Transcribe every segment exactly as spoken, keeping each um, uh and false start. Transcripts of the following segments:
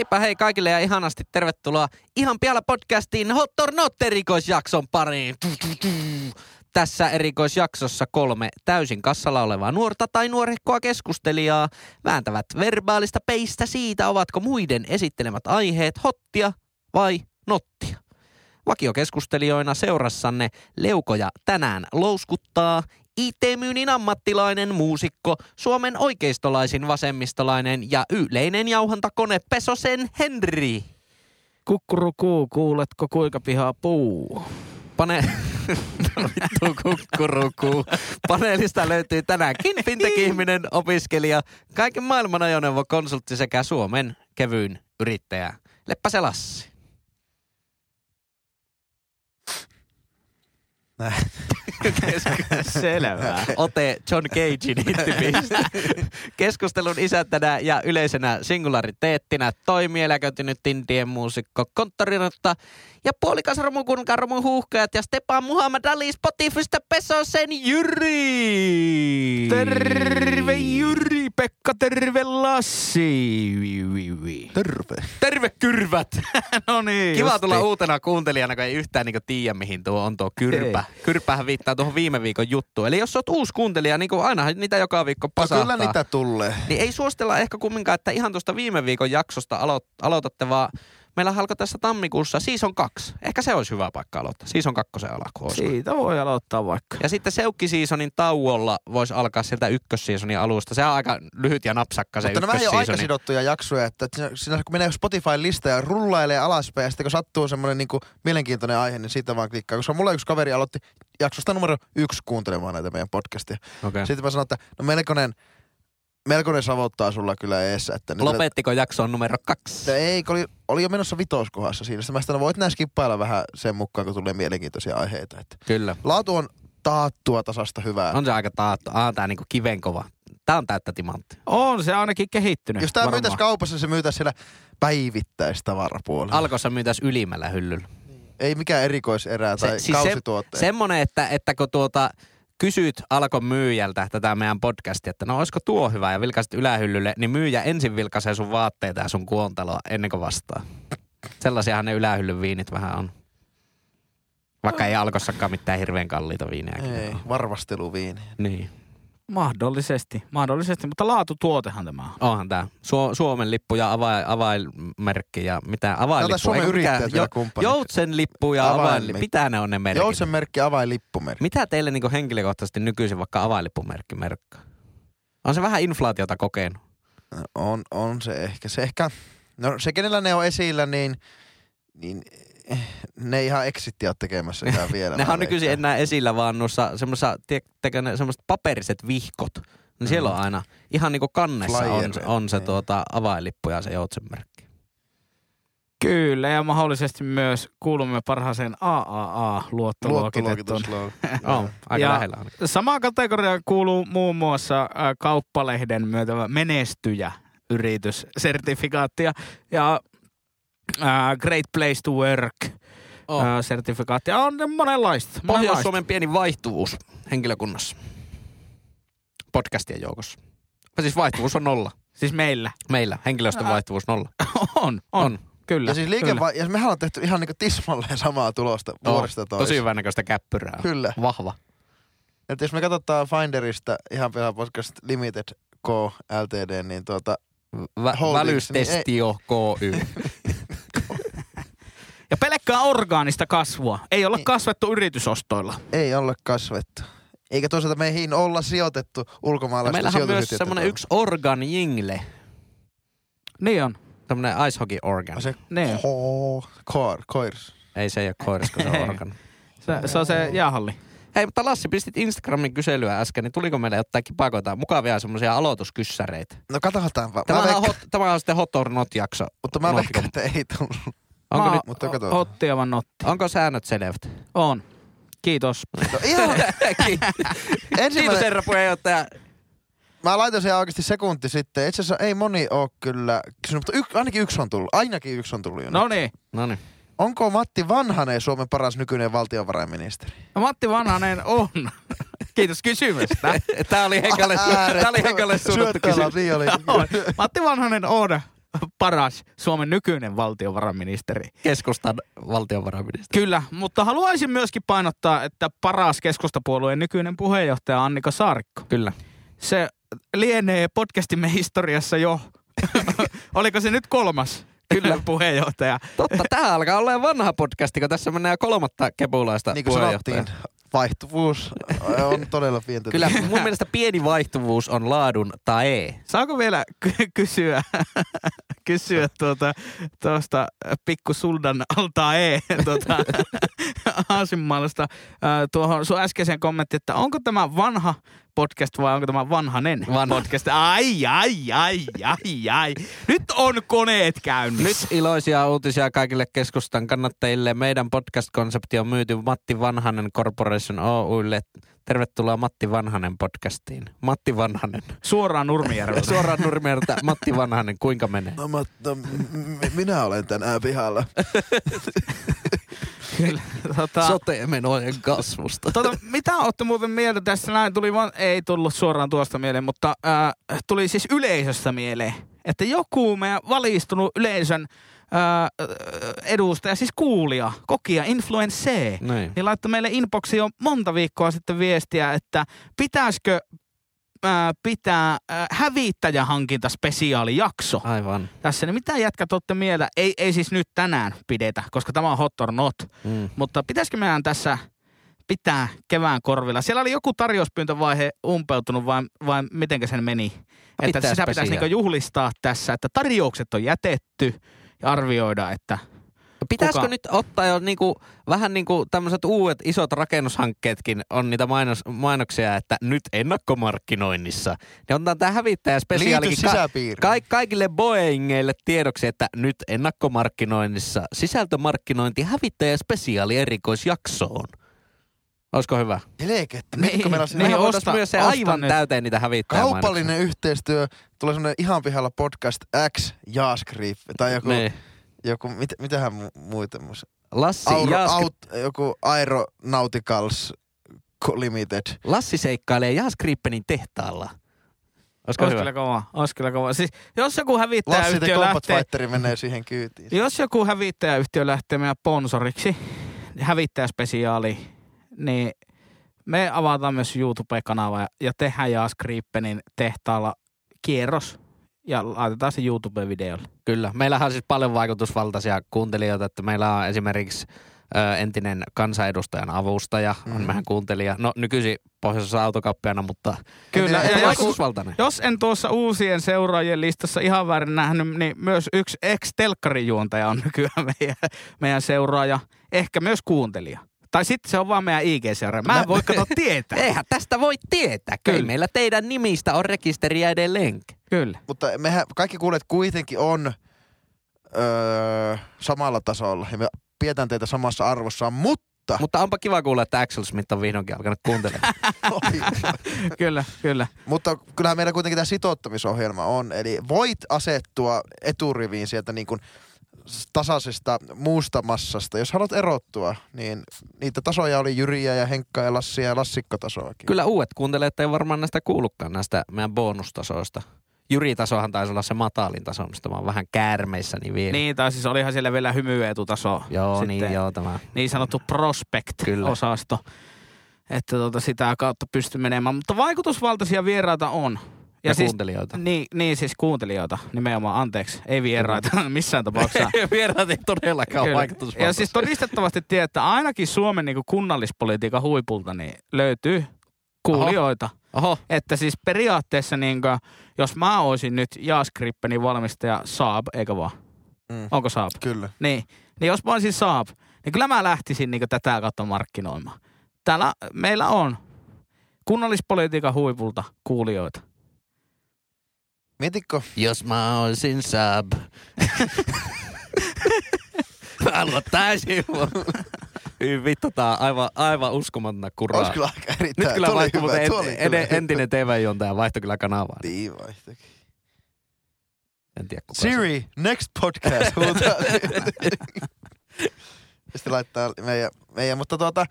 Heippa hei kaikille ja ihanasti tervetuloa ihan pialla podcastiin Hot or Not -erikoisjakson pariin. Tässä erikoisjaksossa kolme täysin kassalla olevaa nuorta tai nuorehkoa keskustelijaa vääntävät verbaalista peistä siitä, ovatko muiden esittelemät aiheet hottia vai nottia. Vakiokeskustelijoina seurassanne leukoja tänään louskuttaa I T-myynnin ammattilainen muusikko, Suomen oikeistolaisin vasemmistolainen ja yleinen jauhantakone Pesosen Henri. Kukkurukuu, kuuletko kuinka pihaa puu? Pane... Vittu kukkurukuu. Paneelista löytyy tänäänkin fintech-ihminen, opiskelija, kaiken maailman ajoneuvokonsultti sekä Suomen kevyin yrittäjä Leppäsen Lassi. Selvä. Ote John Cagein hittipiste. Keskustelun isäntänä ja yleisenä singulariteettinä toimii eläköitynyt indien muusikko konttorinotta ja puolikasromukunnan karmun huuhkajat ja Stepan Muhammad Ali Spotifysta Pesosen Jyri. Terve Jyri, Pekka, terve Lassi. Terve. Terve kyrvät. No niin. Kiva tulla te. uutena kuuntelijana, kun ei yhtään niinku tiedä mihin tuo on tuo kyrpä. Ei. Kyrpähän viittaa tuohon viime viikon juttuun. Eli jos oot uusi kuuntelija, niin kuin ainahan niitä joka viikko pasahtaa. Kyllä niitä tulee. Niin ei suostella ehkä kumminkaan, että ihan tuosta viime viikon jaksosta alo- aloitatte vaan. Meillä alkoi tässä tammikuussa season kaksi. Ehkä se olisi hyvä paikka aloittaa. Season kakkosen alkuun. Siitä voi aloittaa vaikka. Ja sitten seukki-seasonin tauolla voisi alkaa sieltä ykkös-seasonin alusta. Se on aika lyhyt ja napsakka se ykkös-seasonin. Mutta nämä ei ole aika sidottuja jaksoja. Että siinä kun menee Spotify-lista ja rullailee alaspäin ja sitten kun sattuu semmoinen niinku mielenkiintoinen aihe, niin siitä vaan klikkaa. Koska mulla yksi kaveri aloitti jaksosta numero yksi kuuntelemaan näitä meidän podcastia. Okay. Sitten mä sanoin, että no melkoinen... Melkoinen savottaa sulla kyllä eessä. Että lopettiko jaksoon numero kaksi? Ei, oli, oli jo menossa vitoskohdassa siinä. Sitten mä sanoin, voit nää skippailla vähän sen mukaan, kun tulee mielenkiintoisia aiheita. Että kyllä. Laatu on taattua tasasta hyvää. On se aika taattua. Ah, tää on niinku kivenkova. Tää on täyttä timantti. On se ainakin kehittynyt. Jos tää myytäis kaupassa, se myytäis siellä päivittäistavarapuolella. Alkossa myytäis ylimmällä hyllyllä. Ei mikään erikoiserää tai se, siis kausituotteet. Se, semmonen, että, että kun tuota... Kysyt Alkon myyjältä tätä meidän podcastia, että no olisiko tuo hyvä ja vilkaisit ylähyllylle, niin myyjä ensin vilkaisee sun vaatteita ja sun kuontaloa ennen kuin vastaa. Sellaisiahan ne ylähyllyn viinit vähän on. Vaikka ei Alkossakaan mitään hirveän kalliita viinejäkin. Ei, varvasteluviini. Niin. Mahdollisesti, mahdollisesti, mutta laatutuotehan tämä on. Onhan tämä. Su- Suomen lippu ja avai- avainmerkki ja mitä avainlippu. Tätä Suomen yrittäjät vielä kumppanit. Joutsen lippu ja avainlippu. Mitä ne on ne merkit? Joutsen merkki, avainlippumerkki. Mitä teille niinku henkilökohtaisesti nykyisin vaikka avainlippumerkki merkkaa? On se vähän inflaatiota kokenut? On, on se ehkä. Se ehkä, no se kenellä ne on esillä, niin... niin ne ihan exittiä tekemässä ihan vielä. Nehän on nykyisin enää esillä vaan noissa semmoisessa, tiedätkö ne semmoiset paperiset vihkot. No siellä mm. on aina, ihan niinku kannessa Flyerin, on, on se niin. tuota avainlippu ja se joutsenmerkki. Kyllä ja mahdollisesti myös kuulumme parhaaseen A A A-luottoluokitettuun. On, aika ja lähellä ainakin. Samaan kategoriaan kuuluu muun muassa Kauppalehden myötävä menestyjä yrityssertifikaattia ja Uh, great place to work oh. uh, sertifikaatti. On monenlaista. Pohjois-Suomen pieni vaihtuvuus henkilökunnassa. Podcastien joukossa. Siis vaihtuvuus on nolla. Siis meillä. Meillä. Henkilöstön uh, vaihtuvuus nolla. On, on. on. Kyllä. Ja siis liikeva- ja mehän on tehty ihan niinku tismalleen samaa tulosta no, vuodesta toiseen. Tosi hyvän näköistä käppyrää. Kyllä. Vahva. Et jos me katsotaan Finderista ihan pian podcast Limited K Ltd, niin tuota... Vä- Välystestio K Y. Ja pelkkää orgaanista kasvua. Ei olla kasvettu yritysostoilla. Ei olla kasvettu. Eikä toisaalta meihin olla sijoitettu ulkomaalaista sijoitusyhtiötä. Meillä on myös semmoinen yksi organ jingle. Niin on. Tämmöinen ice hockey organ. On se niin. Ho- koir, koirs. Ei se ei ole koirs, kun se on organ. se, se on se jäähalli. Hei, mutta Lassi, pistit Instagramin kyselyä äsken, niin tuliko meille jotain kipakoita mukavia semmoisia aloituskyssäreitä? No katsotaan vaan. Tämä, veikka... Tämä on sitten Hot or Not -jakso. Mutta mä veikkaan, että ei tullut. Onko mä nyt, mutta katsotaan. Hottia vaan notti. Onko säännöt selvät? On. Kiitos. No, ihan. Ensimmäinen... Kiitos herra puheenjohtaja. Mä laitoin sen oikeasti sekunti sitten. Itse asiassa ei moni ole kyllä kysynyt, mutta yk... ainakin yksi on tullut. Ainakin yksi on tullut. No niin. No niin. Onko Matti Vanhanen Suomen paras nykyinen valtiovarainministeri? No, Matti Vanhanen on. Kiitos kysymästä. Tää oli Henkalle suunnattu kysymys. Matti Vanhanen on paras Suomen nykyinen valtiovarainministeri. Keskustan valtiovarainministeri. Kyllä, mutta haluaisin myöskin painottaa, että paras keskustapuolueen nykyinen puheenjohtaja Annika Saarikko. Kyllä. Se lienee podcastimme historiassa jo. Oliko se nyt kolmas? Kyllä, puheenjohtaja. Totta, tämä alkaa olla vanha podcasti, kun tässä mennään kolmatta kepulaista niin puheenjohtajaa. Niin kuin sanottiin, vaihtuvuus on todella pientä. Kyllä, mun mielestä pieni vaihtuvuus on laadun tae. Saanko vielä k- kysyä, kysyä tuota, tuosta pikkusuldan altae tuota, Aasinmaalasta tuohon sun äskeiseen kommenttiin, että onko tämä vanha podcast vai onko tämä vanhanen Vanha. podcast? Ai, ai, ai, ai, ai. Nyt on koneet käynnissä. Nyt iloisia uutisia kaikille keskustan kannattajille. Meidän podcast-konsepti on myyty Matti Vanhanen Corporation Oy:lle. Tervetuloa Matti Vanhanen podcastiin. Matti Vanhanen. Suoraan Nurmijärveltä. Suoraan Nurmijärveltä. Matti Vanhanen, kuinka menee? No, mä, no m- minä olen tänään pihalla. Kyllä. Tota, sote-menojen kasvusta. Tota, mitä ootte muuten mieltä tässä? Näin tuli vaan, ei tullut suoraan tuosta mieleen, mutta äh, tuli siis yleisöstä mieleen, että joku meidän valistunut yleisön äh, edustaja, siis kuulija, kokija, influenssee, niin laittoi meille inboxiin jo monta viikkoa sitten viestiä, että pitäisikö äh, pitää äh, hävittäjähankinta spesiaalijakso. Aivan. Tässä, niin mitä jätkät olette mieltä? Ei, ei siis nyt tänään pidetä, koska tämä on hot or not, mm. mutta pitäisikö meidän tässä pitää kevään korvilla. Siellä oli joku tarjouspyyntövaihe umpeutunut, vai, vai mitenkä sen meni? Pitää että sitä pitäisi niinku juhlistaa tässä, että tarjoukset on jätetty ja arvioida, että pitäisikö nyt ottaa jo niinku, vähän niin kuin tämmöiset uudet isot rakennushankkeetkin on niitä mainos, mainoksia, että nyt ennakkomarkkinoinnissa. Ne otetaan tämä hävittäjä spesiaalikin ka- ka- kaikille Boeingeille tiedoksi, että nyt ennakkomarkkinoinnissa sisältömarkkinointi hävittäjä spesiaali erikoisjaksoon. Olisiko hyvä? Eleeket. Niin, meillä on niin ostaa, myös se aivan nyt täyteen niitä hävittää. Kaupallinen mainoksia. Yhteistyö. Tulee semmoinen ihan pihalla podcast X Jaskriff. Tai joku, niin. joku mit, mitähän mu- muita musta? Lassi Auro, Jaskri... aut, joku Aeronauticals Limited. Lassi seikkailee Jaskriippenin tehtaalla. Olisiko Olis kyllä kova. Olis kyllä kova. Siis jos joku hävittäjäyhtiö lähtee... menee siihen kyytiin. Jos joku hävittäjäyhtiö lähtee meidän sponsoriksi, hävittäjäspesiaali, niin me avataan myös YouTube-kanava ja tehdään Jaas Kriippenin tehtaalla kierros ja laitetaan se YouTube-videolle. Kyllä. Meillähän on siis paljon vaikutusvaltaisia kuuntelijoita, että meillä on esimerkiksi ö, entinen kansanedustajan avustaja, mm. on mehän kuuntelija. No nykyisin pohjoisessa autokauppiana, mutta kyllä. Entinen, vaikutusvaltainen. Jos en tuossa uusien seuraajien listassa ihan väärin nähnyt, niin myös yksi ex-telkkarijuontaja on nykyään meidän, meidän seuraaja, ehkä myös kuuntelija. Tai sitten se on vaan meidän I G-seura. Mä en voi kato tietää. Eihän tästä voi tietää. Kyllä. Kyllä meillä teidän nimistä on rekisteriä edelleen. Kyllä. Mutta mehän kaikki kuulet kuitenkin on öö, samalla tasolla. Ja me pidetään teitä samassa arvossaan, mutta... Mutta onpa kiva kuulla, että Axel Mitt on vihdoinkin alkanut kuuntelemaan. Kyllä, kyllä. Mutta kyllähän meillä kuitenkin tämä sitouttamisohjelma on. Eli voit asettua eturiviin sieltä niin kuin... tasaisesta muusta massasta. Jos haluat erottua, niin niitä tasoja oli Jyriä ja Henkkaa ja Lassia ja Lassikkotasoakin. Kyllä uudet kuuntelijat ei varmaan näistä kuullutkaan, näistä meidän bonustasoista. Jyri-tasohan taisi olla se matalin taso, mistä mä oon vähän käärmeissäni vielä. Niin, tai siis olihan siellä vielä hymyeetutaso. Joo, sitten niin joo tämä. Niin sanottu prospect-osasto. Että tuota, sitä kautta pystyy menemään. Mutta vaikutusvaltaisia vieraita on. Ja, ja siis, kuuntelijoita. Niin, niin, siis kuuntelijoita nimenomaan. Anteeksi, ei vieraita missään tapauksessa. Vieraat ei todellakaan vaikutusvaltaisia. Ja siis todistettavasti tietää, ainakin Suomen niin kuin kunnallispolitiikan huipulta niin löytyy kuulijoita. Oho. Oho. Että siis periaatteessa, niin kuin, jos mä olisin nyt Jaskrippeni valmistaja Saab, eikö vaan? Mm. Onko Saab? Kyllä. Niin, niin jos mä olisin Saab, niin kyllä mä lähtisin niin kuin tätä kautta markkinoimaan. Täällä meillä on kunnallispolitiikan huipulta kuulijoita. Mietitkö? Jos mä olisin Saab. Mä aloittaisin. Vittu, tää on aivan, aivan uskomatona kuraa. Ois kyllä aika erittäin. Nyt kyllä vaihtui, mutta en, en, en, entinen T V-juontaja vaihtoi kyllä kanavaan. Niin vaihtoikin. En tiedä kuka Siri, se. Next podcast. Sitten laittaa meidän, meidän mutta tuota...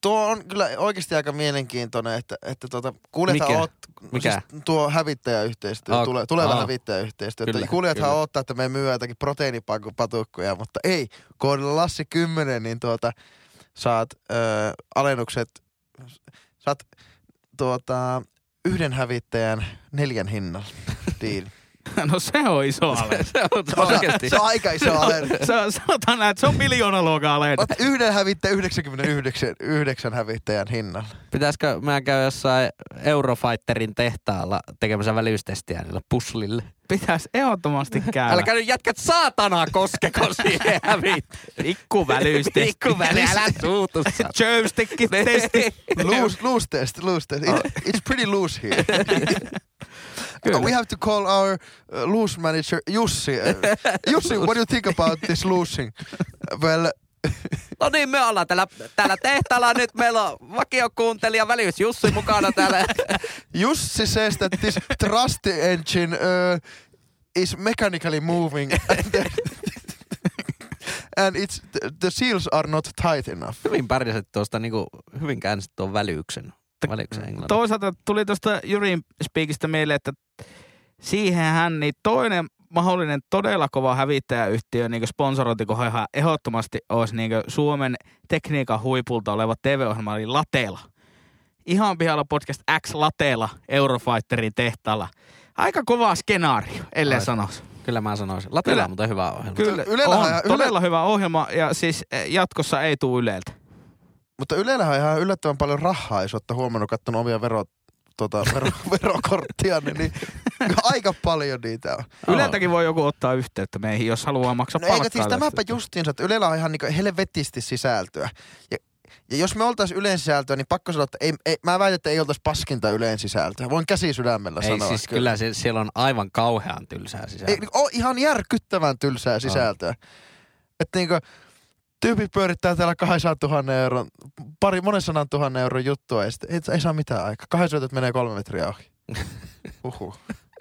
Tuo on kyllä oikeasti aika mielenkiintoinen, että, että tuota, kuljethan Mikä? Oot, Mikä? Siis tuo hävittäjäyhteistyö, oh, tule, tuleva oh. hävittäjäyhteistyö. Kyllä, että kuljethan kyllä. Odottaa, että me myy jotakin proteiinipatukkoja, mutta ei. Koodilla Lassi kymmenen, niin tuota, saat öö, alennukset, saat tuota, yhden hävittäjän neljän hinnalla. No se on iso alennus. Se, se, se on aika iso alennus. Sanotaan näin, että se on miljoonaluokan alennus. Ota yhden hävittäjän yhdeksänkymmentäyhdeksän hävittäjän hinnalla. Pitäisikö mä käy jossain Eurofighterin tehtaalla tekemässä välystestiä niillä puslille? Pitäis ehdottomasti käydä. Älä nyt jätkät saatanaa koskeko siihen hävittäjä. Pikku välystesti. Pikku välystesti. Älä suutu. Joystick testi. Loose, loose test, loose test. It's pretty loose here. Kyllä. We have to call our uh, loose manager Jussi. Uh, Jussi, what do you think about this losing? Well... No niin, me ollaan täällä, täällä tehtaalla nyt. Meillä on vakiokuuntelija väliys Jussi mukana täällä. Jussi says that this thrust engine uh, is mechanically moving. And it's, the, the seals are not tight enough. Hyvin pärjäsit tuosta, niin kuin hyvin käänsit tuon välyyksen. Toisaalta tuli tuosta Jyrin speakistä mieleen, että siihenhän niin toinen mahdollinen todella kova hävittäjäyhtiö niin sponsorointikohan ihan ehdottomasti olisi niin Suomen tekniikan huipulta oleva T V-ohjelma, eli Latela. Ihan pihalla podcast X Latela Eurofighterin tehtaalla. Aika kova skenaario, ellei sanoisi. Kyllä mä sanoisin. Latela on muuten hyvä ohjelma. Kyllä, Ylellähän on ihan, todella yle... hyvä ohjelma ja siis jatkossa ei tule Yleltä. Mutta Ylellähän on ihan yllättävän paljon rahaa, jos olette huomannut, kattonut omia vero, tota, vero, verokorttia, niin aika paljon niitä on. Yleltäkin voi joku ottaa yhteyttä meihin, jos haluaa maksaa no palkkaa. Eikä siis tämäpä justiinsa, että Ylellä on ihan niin helvetisti sisältöä. Ja, ja jos me oltaisiin Ylen sisältöä, niin pakko sanoa, että ei, ei, mä väitän, että ei oltaisi paskinta Ylen sisältöä. Voin käsi sydämellä ei, sanoa. Ei siis kyllä, kyllä siellä on aivan kauhean tylsää sisältöä. Ei, on ihan järkyttävän tylsää sisältöä. Että niinku... Tyypit pyörittää täällä kahdeksantuhatta euron, pari monen sanan tuhannen euron juttua ja sitten ei, ei saa mitään aikaa. Kahden syötöt menee kolme metriä ohi. Uhuh.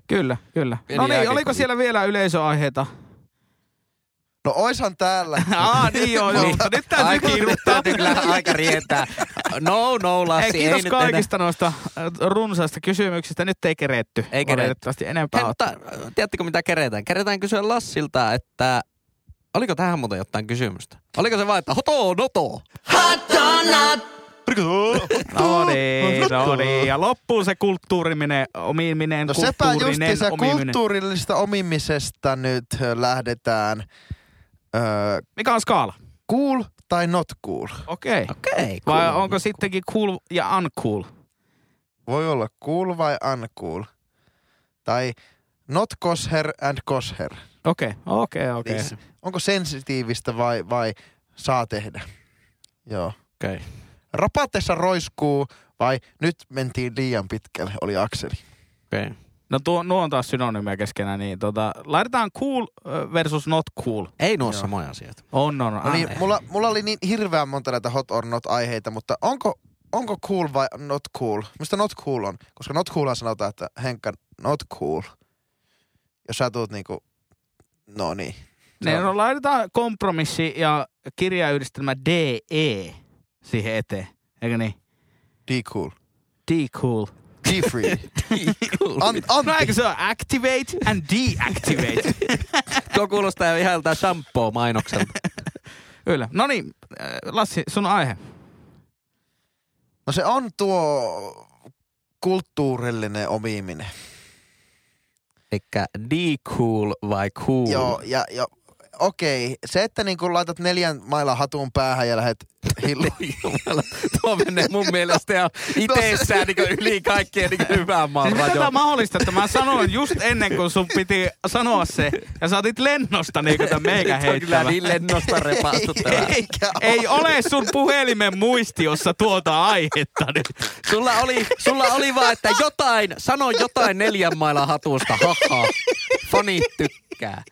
Kyllä, kyllä. Pieni no niin, oliko siellä vielä yleisöaiheita? No oishan täällä. Aa niin joo, no, mutta nyt täytyy kiiruttaa. Täytyy kyllä aika rientää. No, no Lassi. Ei, kiitos ei kaikista enää. Noista runsaista kysymyksistä. Nyt ei keretty. Ei keretty. Valitettavasti enempää ottaa. Tiedättekö mitä keretään? Keretään kysyä Lassilta, että... Oliko tähän muuten jotain kysymystä? Oliko se vaan, että hotoo noto? Hotoo noto! No niin, no niin. Ja loppuun se kulttuuriminen, omiminen, no kulttuurinen, omiminen. No sepä justiinsa kulttuurillisesta omimisesta nyt lähdetään. Öö, Mikä on skaala? Cool tai not cool. Okei. Okay. Okay, cool. Vai onko sittenkin cool ja uncool? Voi olla cool vai uncool. Tai... Not kosher and kosher. Okei, okay, okei, okay, okei. Okay. Onko sensitiivistä vai, vai saa tehdä? Joo. Okei. Okay. Rapatessa roiskuu vai nyt mentiin liian pitkälle, oli Akseli. Okei. Okay. No tuo, nuo on taas synonyymiä keskenään, niin tota, laitetaan cool versus not cool. Ei nuo samoja asioita. On, on, on. No niin, mulla, mulla oli niin hirveän monta näitä hot or not aiheita, mutta onko... Onko cool vai not cool? Mistä not cool on? Koska not coolhan sanotaan, että Henkka, not cool. Jos sä tuut niinku, no niin. Ne, no laitetaan kompromissi ja kirjayhdistelmä D E siihen eteen, eikö niin? D-cool. D-cool. D-free. D-cool. An- an- no eikö se on activate and deactivate? Tuo kuulostaa ihan joltain shampoo-mainokselta. Kyllä. No niin, Lassi, sun aihe. No se on tuo kulttuurillinen omiminen. Eikä de-cool vai cool. Joo, ja, ja okei. Okay. Se, että niin kun laitat neljän mailan hatun päähän ja lähdet hilloon. Tuo menee mun mielestä ja itsessään niin yli kaikkien niin hyvän maan siis rajoilla. Tätä mahdollista, että mä sanoin just ennen kuin sun piti sanoa se. Ja sä otit lennosta niin kuin tämän meikä heittävä. Kyllä niin lennosta repaastu tämän. Ei ole sun puhelimen muistiossa tuota aihetta nyt. Sulla oli, sulla oli vaan, että jotain, sano jotain neljän mailan hatusta. Haha, fanit tykkää.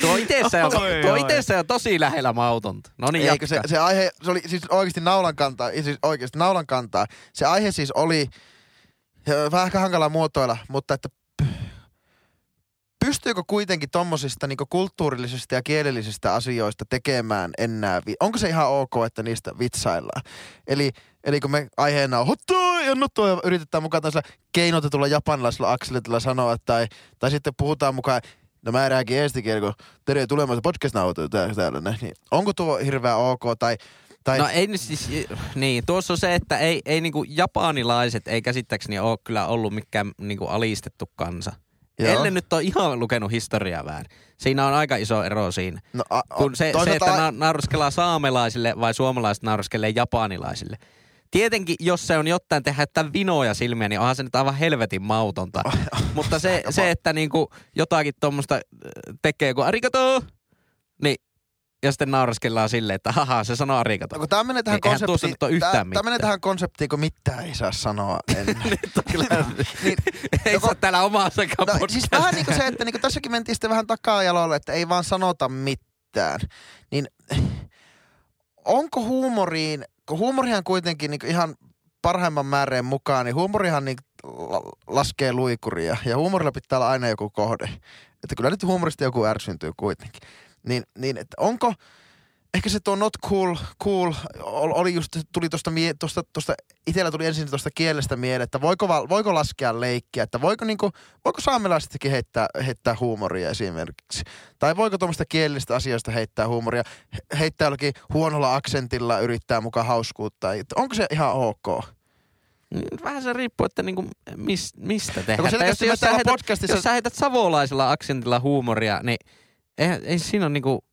Tuo itsessään on, on tosi lähellä mautonta. No niin, jatka. Se, se aihe, se oli siis oikeasti naulan kantaa, siis oikeasti naulan kantaa. Se aihe siis oli, vähän hankala muotoilla, mutta että p- pystyykö kuitenkin tommosista niinku kulttuurillisista ja kielellisistä asioista tekemään enää? Vi- Onko se ihan ok, että niistä vitsaillaan? Eli, eli kun me aiheena on hotoi ja nuttua ja yritetään mukaan tällaisella keinotetulla japanilaisella akselilla sanoa, tai, tai sitten puhutaan mukaan, no mä rääkin eesti kieli, kun tere tulemaan podcast-nauhoituu täällä näin. Niin, onko tuo hirveän ok tai... Tai... No ei nyt siis, niin, tuossa on se, että ei, ei niinku japanilaiset, ei käsittääkseni ole kyllä ollut mikään niinku alistettu kansa. Joo. Ellen nyt ole ihan lukenut historiaa vähän. Siinä on aika iso ero siinä. No, a, a, Kun se, toisaalta... se, että na- nauriskellaan saamelaisille vai suomalaiset nauriskelee japanilaisille. Tietenkin, jos se on jotain tehdä jotain vinoja silmiä, niin onhan se nyt aivan helvetin mautonta. Oh, oh, mutta se, se että niinku jotakin tuommoista tekee, kun arigato, niin... Ja sitten nauraskellaan silleen, että haha, se sanoo arikata. No, tämä menee tähän niin, konseptiin, tämä, tähän konseptiin, kun mitään ei saa sanoa ennen. Nyt on kyllä. niin, ei joko, saa täällä omaa sekaan no, siis vähän niin kuin se, että niin tässäkin mentiin sitten vähän takajalolle, että ei vaan sanota mitään. Niin onko huumoriin, kun huumorihan kuitenkin niin ihan parhaimman määreen mukaan, niin huumorihan niin laskee luikuria. Ja huumorilla pitää olla aina joku kohde. Että kyllä nyt huumorista joku ärsyntyy kuitenkin. Niin, niin että onko, ehkä se tuo not cool, cool, oli just, tuli tuosta, tuosta, tuosta itsellä tuli ensin tuosta kielestä mieleen, että voiko, voiko laskea leikkiä, että voiko niinku, voiko saamelaisetkin heittää, heittää huumoria esimerkiksi, tai voiko tuommoista kielistä asioista heittää huumoria, heittää jollakin huonolla aksentilla, yrittää mukaan hauskuuttaa, onko se ihan ok? Vähän se riippuu, että niinku mis, mistä tehdään. No, jos, jos, sä heität, podcastissa... jos sä heität savolaisella aksentilla huumoria, niin... Eihän, ei siinä ole niinku,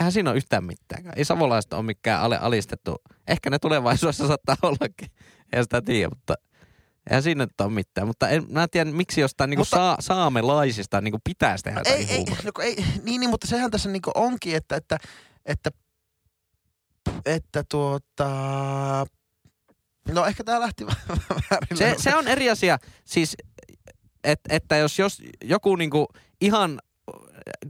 eihän siinä ole yhtään mitään. Ei savolaiset ole mikään ale, alistettu. Ehkä ne tulevaisuudessa saattaa ollakin. En sitä tiedä, mutta eihän siinä nyt ole mitään. Mutta en, mä en tiedä, miksi jostain niinku mutta, saa, saamelaisista niinku pitäisi tehdä ei, ei, no, ei, niin, niin, mutta sehän tässä niinku onkin, että, että, että, että tuota... No ehkä tää lähti väärillä. Se, se on eri asia. Siis, et, että jos, jos joku niinku ihan...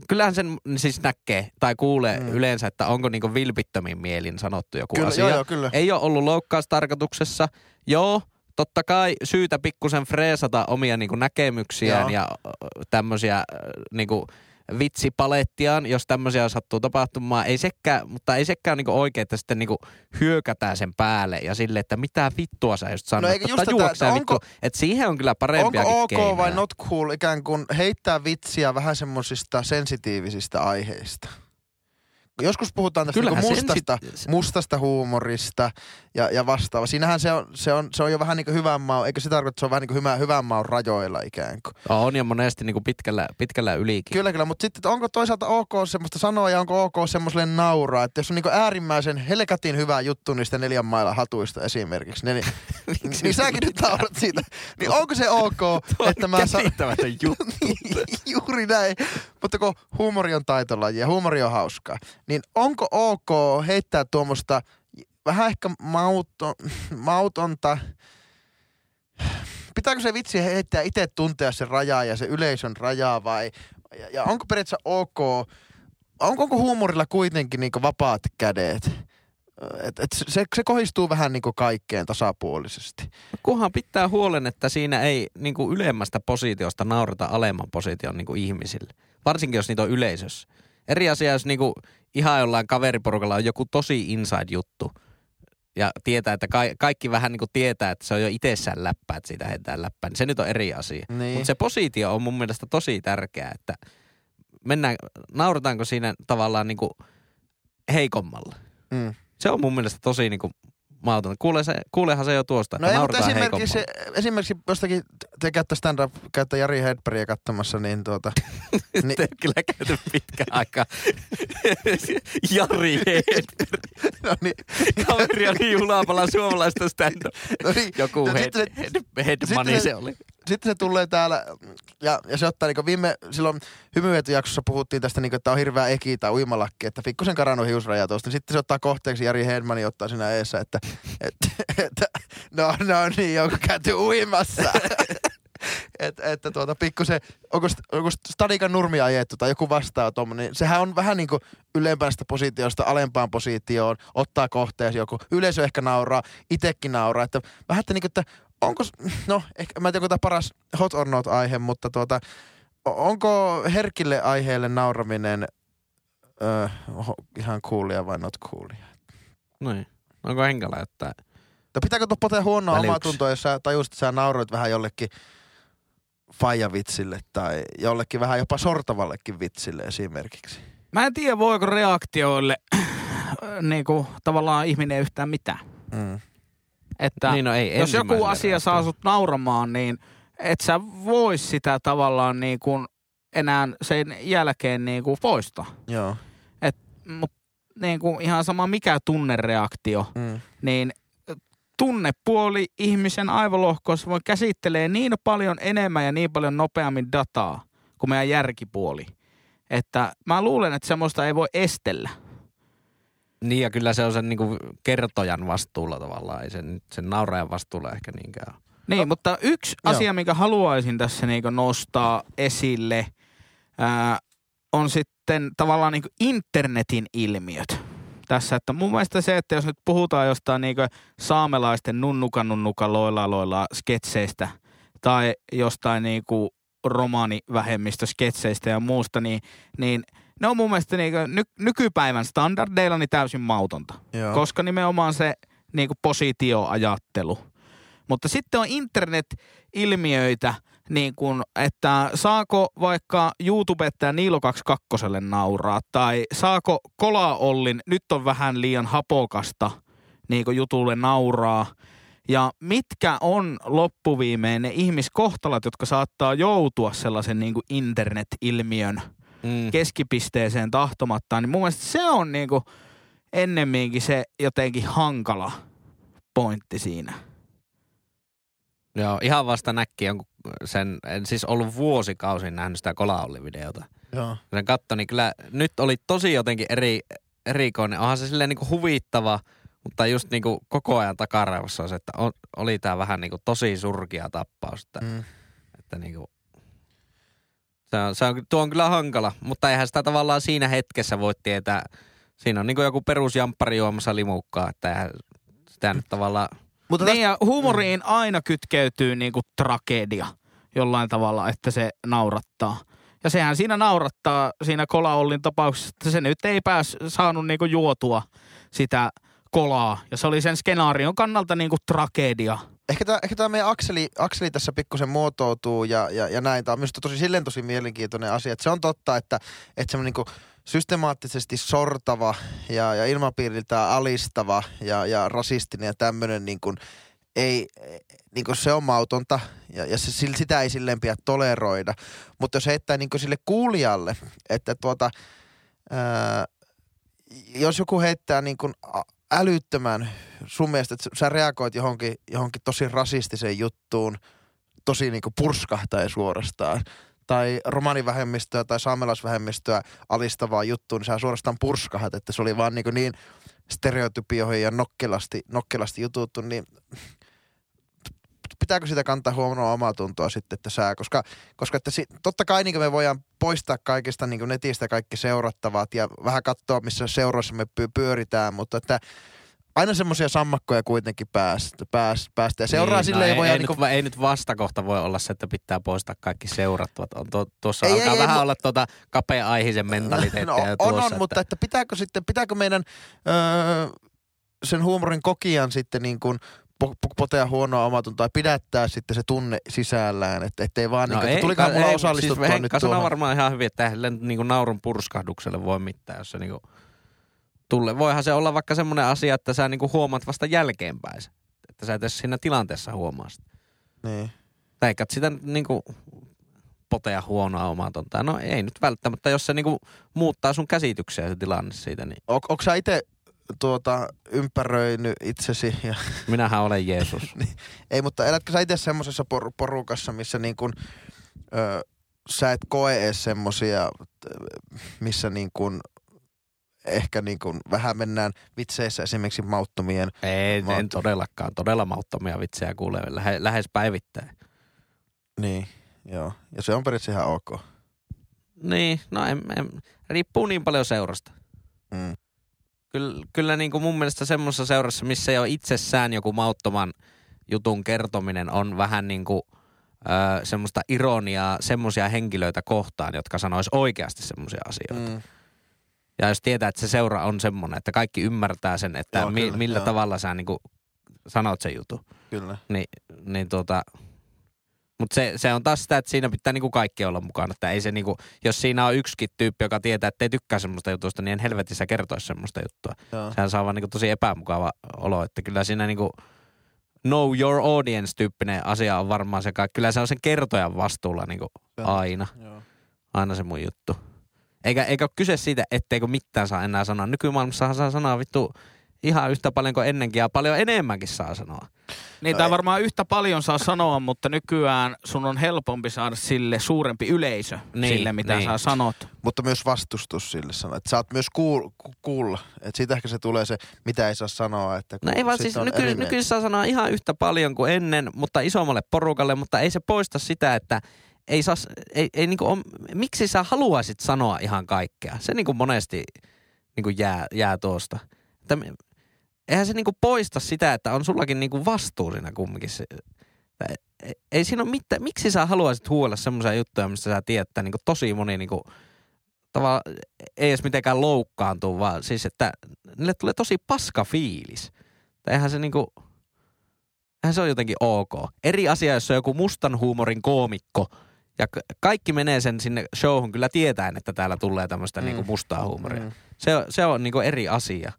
Kyllähän sen siis näkee tai kuulee mm. yleensä, että onko niinku vilpittömin mielin sanottu joku kyllä, asia. Joo, joo, kyllä. Ei ole ollut loukkaustarkoituksessa. Joo, totta kai syytä pikkusen freesata omia niinku näkemyksiään joo. ja tämmöisiä niinku vitsipalettiaan, jos tämmöisiä sattuu tapahtumaan. Ei sekään, mutta ei sekään niinku oikein, että sitten niinku hyökätään sen päälle ja sille, että mitä vittua sä just sanot. No tai juoksää vittua. Että siihen on kyllä parempiakin keinoja. Onko ok vai not cool ikään kuin heittää vitsiä vähän semmoisista sensitiivisistä aiheista? Joskus puhutaan tästä niin mustasta, sensi... mustasta huumorista ja, ja vastaava. Siinähän se on, se, on, se on jo vähän niin kuin hyvän maun, eikö se tarkoita, että se on vähän niin kuin hyvän, hyvän maun rajoilla ikään kuin. On ja monesti niin kuin pitkällä, pitkällä ylikin. Kyllä, kyllä, mutta sitten onko toisaalta ok semmoista sanoa ja onko ok semmoiselle nauraa? Että jos on niin kuin äärimmäisen helkatin hyvä juttu niistä neljän mailan hatuista esimerkiksi, niin, niin säkin nyt naurat siitä. Niin onko se ok, että mä sanon... Tuo on käsittämätön juttu. Juuri näin. Mutta kun huumori on taitolaji ja huumori on hauskaa. Niin onko ok heittää tuommoista vähän ehkä mauton, mautonta, pitääkö se vitsi heittää itse tuntea sen rajaa ja se yleisön rajaa vai, ja, ja onko periaatteessa ok, onko, onko huumorilla kuitenkin niinku vapaat kädet? Et, et se, se kohdistuu vähän niinku kaikkeen tasapuolisesti. Kunhan pitää huolen, että siinä ei niinku ylemmästä positiosta naurata alemman position niinku ihmisille, varsinkin jos niitä on yleisössä. Eri asia, jos niinku ihan jollain kaveriporukalla on joku tosi inside-juttu ja tietää, että ka- kaikki vähän niinku tietää, että se on jo itsessään läppää, että siitä heitään läppää, niin se nyt on eri asia. Niin. Mutta se positio on mun mielestä tosi tärkeää, että mennään, naurataanko siinä tavallaan niinku heikommalla. Mm. Se on mun mielestä tosi niinku mautonta. Kuule se, kuulehan se jo tuosta, että no naurataan ei, mutta esimerkiksi, esimerkiksi jostakin te käytte stand-up, käytte Jari Hedbergia katsomassa, niin tuota... Niin... Te kyllä käyty pitkän aikaa. Jari Hedberg. No niin. Kaveri oli Julaapalla suomalaista stand-up. No niin. Joku no, head, head, headmani se oli. Sitten se tulee täällä, ja, ja se ottaa niinku viime, silloin Hymyetu-jaksossa puhuttiin tästä niinku, että on hirveä eki tai uimalakki, että pikkusen karannut hiusraja tuosta. Sitten se ottaa kohteeksi, Jari Hedmanin ottaa siinä eessä, että, että, että no, no niin, onko käyty uimassa? että et, tuota pikkusen, onko, onko Stadikan nurmi ajettu tai joku vastaa tuommoinen. Sehän on vähän niinku ylempäistä positiosta alempaan positioon, ottaa kohteeksi joku. Yleisö ehkä nauraa, itsekin nauraa, että vähän että niinku, että onko, no, ehkä, mä en tiedä, onko tämä paras hot or not aihe, mutta tuota, onko herkille aiheelle nauraminen ö, ihan coolia vai not coolia? Noin. Onko henkilö, että... No pitääkö tuo potea huonoa omaa tuntoa, jos sä tajusit, että sä nauroit vähän jollekin faijavitsille tai jollekin vähän jopa sortavallekin vitsille esimerkiksi? Mä en tiedä, voiko reaktioille niinku tavallaan ihminen yhtään mitään. Mm. Että niin, no ei, jos joku asia reaktio saa sut nauramaan, niin et sä vois sitä tavallaan niinku enää sen jälkeen niinku poistaa. Joo. Et, mut niinku ihan sama mikä tunnereaktio, mm. niin tunnepuoli ihmisen aivolohkossa voi käsittelee niin paljon enemmän ja niin paljon nopeammin dataa kuin meidän järkipuoli. Että mä luulen, että semmoista ei voi estellä. Niin ja kyllä se on sen niinku kertojan vastuulla tavallaan, ei sen, sen naurajan vastuulla ehkä niinkään. Niin, no, mutta yksi joo. asia, minkä haluaisin tässä niinku nostaa esille, ää, on sitten tavallaan niinku internetin ilmiöt tässä. Että mun mielestä se, että jos nyt puhutaan jostain niinku saamelaisten nunnukanunnuka loilaloilla sketseistä tai jostain niinku romaanivähemmistösketseistä ja muusta, niin, niin ne on mun mielestä niinku ny, nykypäivän standardeilla niin täysin mautonta. Joo. Koska nimenomaan se niinku positioajattelu. Mutta sitten on internet-ilmiöitä, niin kun, että saako vaikka YouTubettaja Niilo kaksikymmentäkaksi nauraa, tai saako Kola-Ollin nyt on vähän liian hapokasta niin kun jutulle nauraa, ja mitkä on loppuviimein ne ihmiskohtalat, jotka saattaa joutua sellaisen niin kun internet-ilmiön mm. keskipisteeseen tahtomattaan, niin mun mielestä se on niin kun ennemminkin se jotenkin hankala pointti siinä. Joo, ihan vasta näkki jonkun sen, en siis ollut vuosikausin nähnyt sitä Kola-Olli-videota. Joo. Sen katsoin, niin kyllä nyt oli tosi jotenkin eri, erikoinen. Onhan se silleen niinku huvittava, mutta just niinku koko ajan takaraivossa on se, että on, oli tää vähän niinku tosi surkia tappaus. Että, mm. että niinku, se on, se on, tuo on kyllä hankala, mutta eihän sitä tavallaan siinä hetkessä voi tietää. Siinä on niinku joku perusjamppari juomassa limukkaa, että eihän sitä nyt tavallaan... Mutta niin ja huumoriin aina kytkeytyy niinku tragedia jollain tavalla, että se naurattaa. Ja sehän siinä naurattaa siinä Kola-Ollin tapauksessa, että se nyt ei pääs, saanut niinku juotua sitä kolaa. Ja se oli sen skenaarion kannalta niinku tragedia. Ehkä tämä ehkä meidän akseli, akseli tässä pikkusen muotoutuu ja, ja, ja näin. Tämä on minusta tosi, silleen tosi mielenkiintoinen asia. Että se on totta, että, että se on niinku systemaattisesti sortava ja, ja ilmapiiriltään alistava ja, ja rasistinen ja tämmöinen niin kuin ei, niin kuin se on mautonta ja, ja se, sitä ei silleen pidä toleroida. Mutta jos heittää niin kuin sille kuulijalle, että tuota, ää, jos joku heittää niin kuin älyttömän sun mielestä, että sä reagoit johonkin, johonkin tosi rasistiseen juttuun, tosi niin kuin purskahtaen suorastaan, tai romanivähemmistöä tai saamelaisvähemmistöä alistavaa juttua, niin sä suorastaan purskahat, että se oli vaan niin, niin stereotypioihin ja nokkelasti, nokkelasti jututtu, niin pitääkö sitä kantaa huonoa omaa tuntoa sitten, että sä, koska, koska että si, totta kai niin me voidaan poistaa kaikista niin netistä kaikki seurattavat ja vähän katsoa, missä seuroissa me pyöritään, mutta että aina semmoisia sammakkoja kuitenkin päästä. päästä, päästä. Ja seuraa niin, silleen no, ei, voi... Ei, niinku... nyt, ei nyt vastakohta voi olla se, että pitää poistaa kaikki seurattavat. On to, tuossa ei, alkaa ei, vähän ei, olla mu- tuota kapea-aihisen mentaliteettiä. No, on, tuossa, on että... mutta että pitääkö, sitten, pitääkö meidän öö, sen huumorin kokijan sitten niin kuin potea huonoa omatuntoa ja pidättää sitten se tunne sisällään, että ettei vaan no niin, että tulikohan mulla osallistuttua siis nyt tuohon. Henkka varmaan ihan hyvin, että tähän niin naurun purskahdukselle voi mitään, jos se niin kuin... Tulle. Voihan se olla vaikka semmoinen asia, että sä niinku huomaat vasta jälkeenpäin. Että sä et edes siinä tilanteessa huomaa sitä. Niin. Tai eikä sitä niinku potea huonoa omatontaa. No ei nyt välttämättä, jos se niinku muuttaa sun käsityksiä se tilanne siitä. Niin. O- Onko sä ite tuota, ympäröinyt itsesi? Ja... Minähän olen Jeesus. Niin. Ei, mutta elätkö sä ite semmosessa por- porukassa, missä niinku, ö, sä et koe ees semmosia, missä niinku... Ehkä niin kuin vähän mennään vitseissä esimerkiksi mauttomien. Ei, mauttomien. En todellakaan. Todella mauttomia vitsejä kuulee lähe, lähes päivittäin. Niin, joo. Ja se on periaatteessa ihan ok. Niin, no en, en, riippuu niin paljon seurasta. Mm. Kyllä, kyllä niin kuin mun mielestä semmoisessa seurassa, missä ei ole itsessään joku mauttoman jutun kertominen, on vähän niin kuin ö, semmoista ironiaa semmoisia henkilöitä kohtaan, jotka sanois oikeasti semmoisia asioita. Mm. Ja jos tietää, että se seura on semmoinen, että kaikki ymmärtää sen, että joo, mi- kyllä, millä joo. tavalla sä niinku sanot sen jutun. Kyllä. Ni, niin tota... Mutta se, se on taas sitä, että siinä pitää niinku kaikki olla mukana. Että ei se niinku, jos siinä on yksikin tyyppi, joka tietää, että ei tykkää semmoista jutusta, niin en helvetissä kertoisi semmoista juttua. Joo. Sehän saa vaan niinku tosi epämukava olo. Että kyllä siinä niinku know your audience-tyyppinen asia on varmaan se kaikki. Kyllä se on sen kertojan vastuulla niinku aina. Joo. Aina se mun juttu. Eikä, eikä ole kyse siitä, etteikö mitään saa enää sanoa. Nykymaailmassahan saa sanoa vittu ihan yhtä paljon kuin ennenkin ja paljon enemmänkin saa sanoa. Niin, tai varmaan yhtä paljon saa sanoa, mutta nykyään sun on helpompi saada sille suurempi yleisö, niin, sille mitä niin. sä sanot. Mutta myös vastustus sille sanoa, että sä oot myös kuulla. Cool, että siitä ehkä se tulee se, mitä ei saa sanoa. Että no ei vaan siis nyky, nykyisin saa sanoa ihan yhtä paljon kuin ennen, mutta isommalle porukalle, mutta ei se poista sitä, että ei saa, ei, ei niinku on, miksi sä haluaisit sanoa ihan kaikkea. Se niinku monesti niinku jää, jää tuosta. Että eihän se niinku poista sitä, että on sullakin niinku vastuu siinä kumminkin. Ei siinä ole mitään. Miksi sä haluaisit huolella semmoisia juttuja, mistä sä tiedät, että niinku tosi moni niinku, tavallaan ei edes mitenkään loukkaantuu, vaan siis, että niille tulee tosi paska fiilis. Tai eihän se niinku, eihän se on jotenkin ok. Eri asia, jos on joku mustan huumorin koomikko, ja kaikki menee sen sinne showhun kyllä tietäen, että täällä tulee tämmöistä mm. niinku mustaa huumoria. Mm. Se on, se on niinku eri asia.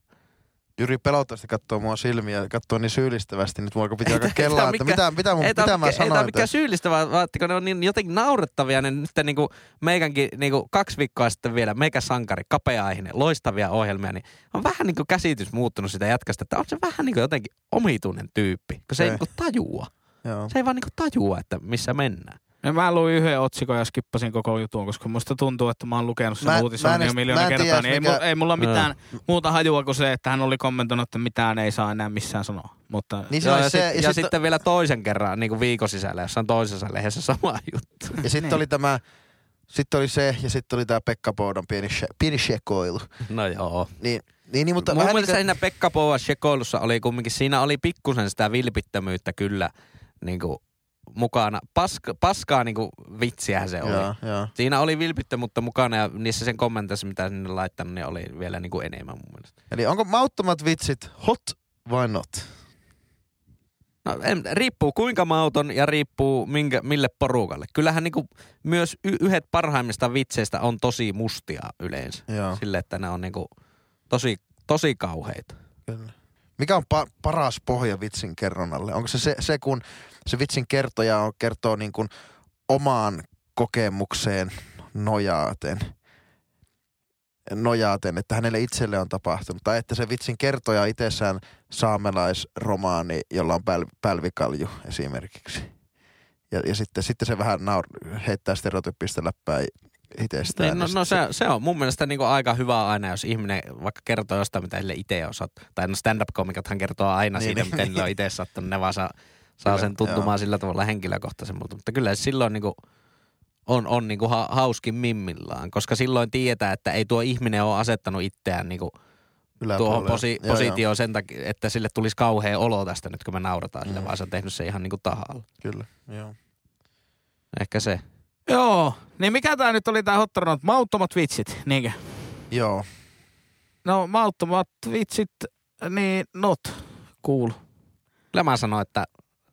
Jyri pelottavasti katsoo mua silmiä ja katsoo niin syyllistävästi, nyt mua pitää aika kellaa, että mitä, mitä, mitä, mitä mä sanoin. Ei tämä mikään syyllistävä, vaan että kun ne on niin jotenkin naurettavia, niin nyt niinku meikänkin niinku kaksi viikkoa sitten vielä, meikä sankari, kapea-aiheinen, loistavia ohjelmia, niin on vähän niinku käsitys muuttunut sitä jatkasta, että on se vähän niinku jotenkin omituinen tyyppi, kun se ei, ei niinku tajua. Joo. Se ei vaan niinku tajua, että missä mennään. Mä luin yhden otsikon ja skippasin koko jutun, koska musta tuntuu, että mä oon lukenut sen uutisoinnin jo miljoona kertaa, niin mikä... ei mulla mitään no. muuta hajua kuin se, että hän oli kommentoinut, että mitään ei saa enää missään sanoa. Mutta... Niin se joo, ja, se, ja, sit, ja, ja sit... sitten vielä toisen kerran, niin kuin viikon sisällä, jossa on toisessa lehdessä sama juttu. Ja sitten oli tämä, sitten oli se, ja sitten oli tämä Pekka Poudan pieni, she, pieni shekoilu. No joo. Niin. Niin, niin, mutta mun mielestä niin... siinä Pekka Poudan shekoilussa oli kumminkin, siinä oli pikkusen sitä vilpittömyyttä kyllä, niin kuin... mukana. Paska, paskaa niinku vitsiähän se oli. Joo, joo. Siinä oli vilpittömyyttä mukana ja niissä sen kommenteissa, mitä sinne laittanut, niin oli vielä niinku enemmän mun mielestä. Eli onko mauttomat vitsit hot vai not? No en, riippuu kuinka mauton ja riippuu minkä, mille porukalle. Kyllähän niinku myös y- yhdet parhaimmista vitseistä on tosi mustia yleensä. Joo. Sille, että ne on niinku tosi, tosi kauheita. Kyllä. Mikä on pa- paras pohja vitsin kerronnalle? Onko se, se se, kun se vitsin kertoja on, kertoo niin kuin omaan kokemukseen nojaaten, nojaaten, että hänelle itselle on tapahtunut? Tai että se vitsin kertoja itsessään saamelaisromaani, jolla on päl- pälvikalju esimerkiksi. Ja, ja sitten, sitten se vähän naur- heittää stereotyyppistä läppää itsestään. No, no se, se on mun mielestä niinku aika hyvä aina, jos ihminen vaikka kertoo jostain, mitä sille itse on sattunut. Tai no stand-up-komikathan kertoo aina niin, siitä, niin, miten niille on itse sattunut. Ne vaan saa, saa sen tuntumaan joo. sillä tavalla henkilökohtaisemmalta. Mutta kyllä se silloin niinku on, on niinku ha, hauskin mimmillään, koska silloin tietää, että ei tuo ihminen ole asettanut itseään niinku tuohon posi, positioon sen takia, että sille tulisi kauhea olo tästä nyt, kun me naurataan sille, mm. vaan se on tehnyt se ihan niinku tahalla. Kyllä, joo. Ehkä se. Joo, niin mikä tää nyt oli tää hot or not? Mauttomat vitsit, niinkö? Joo. No mauttomat vitsit, niin not. Cool. Kyllä mä sanoin, että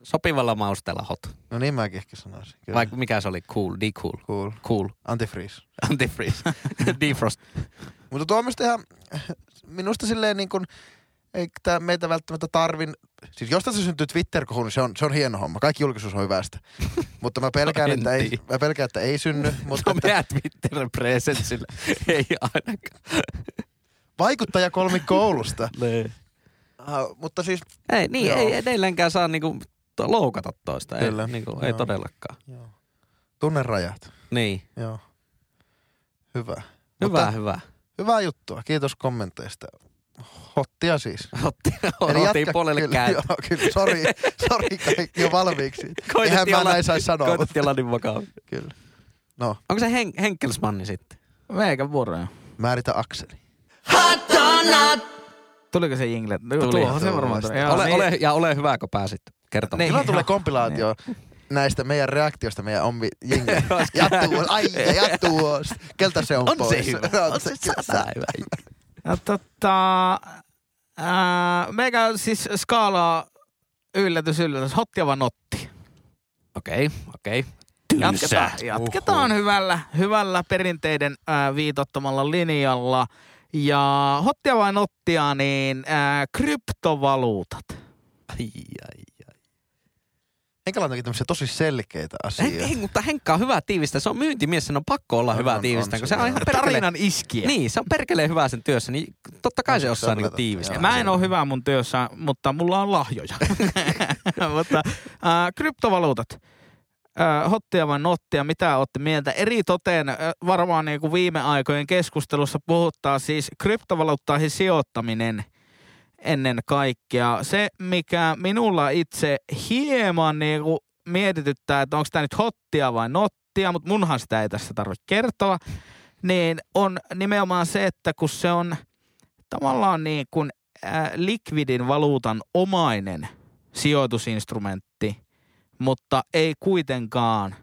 sopivalla mausteella hot. No niin mäkin ehkä sanoisin. Kyllä. Vai mikä se oli? Cool, de-cool. Cool. Cool. Antifreeze. Antifreeze. Defrost. Mutta tuo on myös ihan, minusta silleen niin kuin, ei tää meitä välttämättä tarvin. Siis jos tässä syntyy Twitter-kohu, niin se on, se on hieno homma. Kaikki julkisuus on hyvästä. Mutta mä pelkään, no, että, ei, mä pelkään että ei synny. Mutta no meidän Twitter-presenssillä ei ainakaan. Vaikuttajakolmi koulusta. uh, mutta siis... Ei, niin, joo. ei edelleenkään saa niinku loukata toista. Kyllä. Ei, niinku, ei todellakaan. Joo. Tunne rajat. Niin. Joo. Hyvä. Hyvä, mutta, hyvä. Hyvää juttua. Kiitos kommenteista. Hottia siis. Hottia. Otin puolelle käynti. Joo, kyllä. Sori, sori kaikki jo valmiiksi. Koitettiin eihän mä olla, näin saisi sanoa. Koitettiin olla niin vakava. Kyllä. No. Onko se hen, Henkelsmanni sitten? Meikän vuoro jo. Määritä Akseli. Hot or not! Tuliko se jingle? Tuli. Tuohon se varmaan. Ole, ole, ja ole hyvä, kun pääsit kertomaan. Niin, tulee kompilaatio. Niin. näistä meidän reaktiosta meidän ommi jengi. Jattuu, ai ja jattuu. Keltä se on, on pois? Se hyvä. On se sata hyvä. Ja tota, ää, meikä siis skaalaa yllätys yllätys. Hottia vaan otti. Okei, okay, okei. Okay. Jatketaan, jatketaan hyvällä, hyvällä perinteiden ää, viitottomalla linjalla. Ja hottia vain ottia, niin ää, kryptovaluutat. Ai, ai, ai. Henkalla on tämmöisiä tosi selkeitä asioita. Hen, mutta Henkka on hyvä tiivistä. Se on myyntimies, sen on pakko olla on, hyvä on, tiivistä. On, kun se on ihan tarinan iskiä. Niin, se on perkeleen hyvä sen työssä, niin totta kai on, se osaa niinku tiivistä. Mä en ole hyvä mun työssä, mutta mulla on lahjoja. Mutta ää, kryptovaluutat. Hottia vai nottia, mitä olette mieltä? Eri toteen varmaan niin kuin viime aikojen keskustelussa puhuttaa siis kryptovaluuttaihin sijoittaminen ennen kaikkea. Se, mikä minulla itse hieman niin kuin mietityttää, että onko tämä nyt hottia vai nottia, mutta munhan sitä ei tässä tarvitse kertoa, niin on nimenomaan se, että kun se on tavallaan niin kuin likvidin valuutan omainen sijoitusinstrumentti, mutta ei kuitenkaan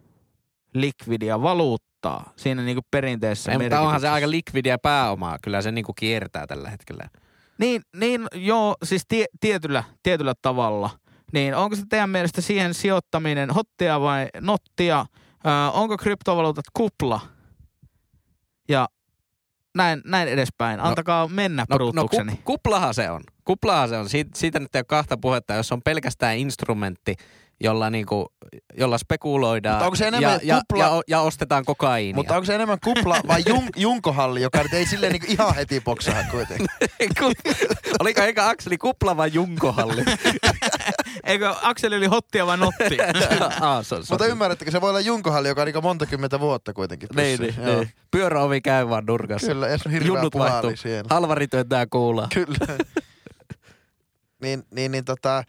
likvidia valuuttaa siinä niinku perinteessä merkityksessä. Mutta onhan se aika likvidia pääomaa, kyllä se niinku kiertää tällä hetkellä. Niin, niin joo, siis tie, tietyllä, tietyllä tavalla. Niin onko se teidän mielestä siihen sijoittaminen hottia vai nottia? Ö, onko kryptovaluutat kupla? Ja näin, näin edespäin. Antakaa no, mennä no, peruutukseni. No ku, kuplahan se on. Kuplahan se on. Siit, siitä nyt ei ole kahta puhetta, jos on pelkästään instrumentti, jolla niinku jolla spekuloidaan ja, ja, ja, ja ostetaan kokaiinia. Mutta onko se enemmän kupla vai jun, junkohalli, joka ei silleen niinku ihan heti boksaa kuitenkin? Oliko eikä Akseli kupla vai junkohalli? Eikö Akseli oli hottia vai nottia? ah, so, Mutta ymmärrättekö, se voi olla junkohalli, joka on niinku monta kymmentä vuotta kuitenkin. Niin, niin, niin. Pyöräovi käy vaan nurkassa. Kyllä, jos on hirveä puhali siellä. Halvarit vetää kuulaa. Kyllä. niin, niin, niin tota...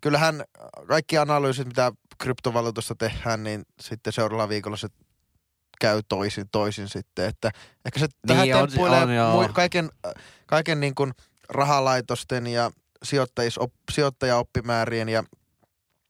Kyllähän kaikki analyysit, mitä kryptovaluutasta tehdään, niin sitten seuraavalla viikolla se käy toisin toisin sitten. Että ehkä se tähän niin temppuilee mu- kaiken, kaiken niin kuin rahalaitosten ja sijoittajis- sijoittajaoppimäärien ja,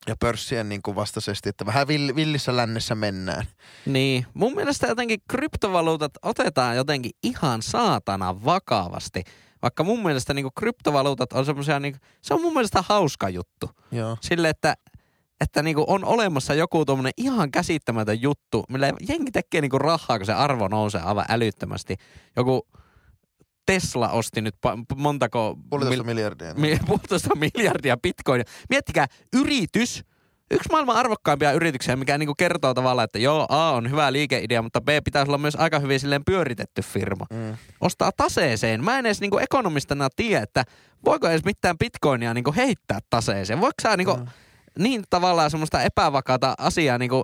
ja pörssien niin kuin vastaisesti, että vähän vill- villissä lännessä mennään. Niin, mun mielestä jotenkin kryptovaluutat otetaan jotenkin ihan saatana vakavasti. Vaikka mun mielestä niinku kryptovaluutat on semmoisia, niinku, se on mun mielestä hauska juttu. Joo. Sille, että, että niinku on olemassa joku tuommoinen ihan käsittämätön juttu, millä jengi tekee niinku rahaa, kun se arvo nousee aivan älyttömästi. Joku Tesla osti nyt pa- montako... Puolitoista mil- miljardia. Mi- puolitoista miljardia bitcoinia. Miettikää, yritys... Yksi maailman arvokkaimpia yrityksiä, mikä niinku kertoo tavallaan, että joo, A on hyvä liikeidea, mutta B pitäisi olla myös aika hyvin silleen pyöritetty firma. Mm. Ostaa taseeseen. Mä en edes niinku ekonomistana tiedä, että voiko edes mitään bitcoinia niinku heittää taseeseen. Voiko sä niinku mm. niin tavallaan semmoista epävakaata asiaa niinku...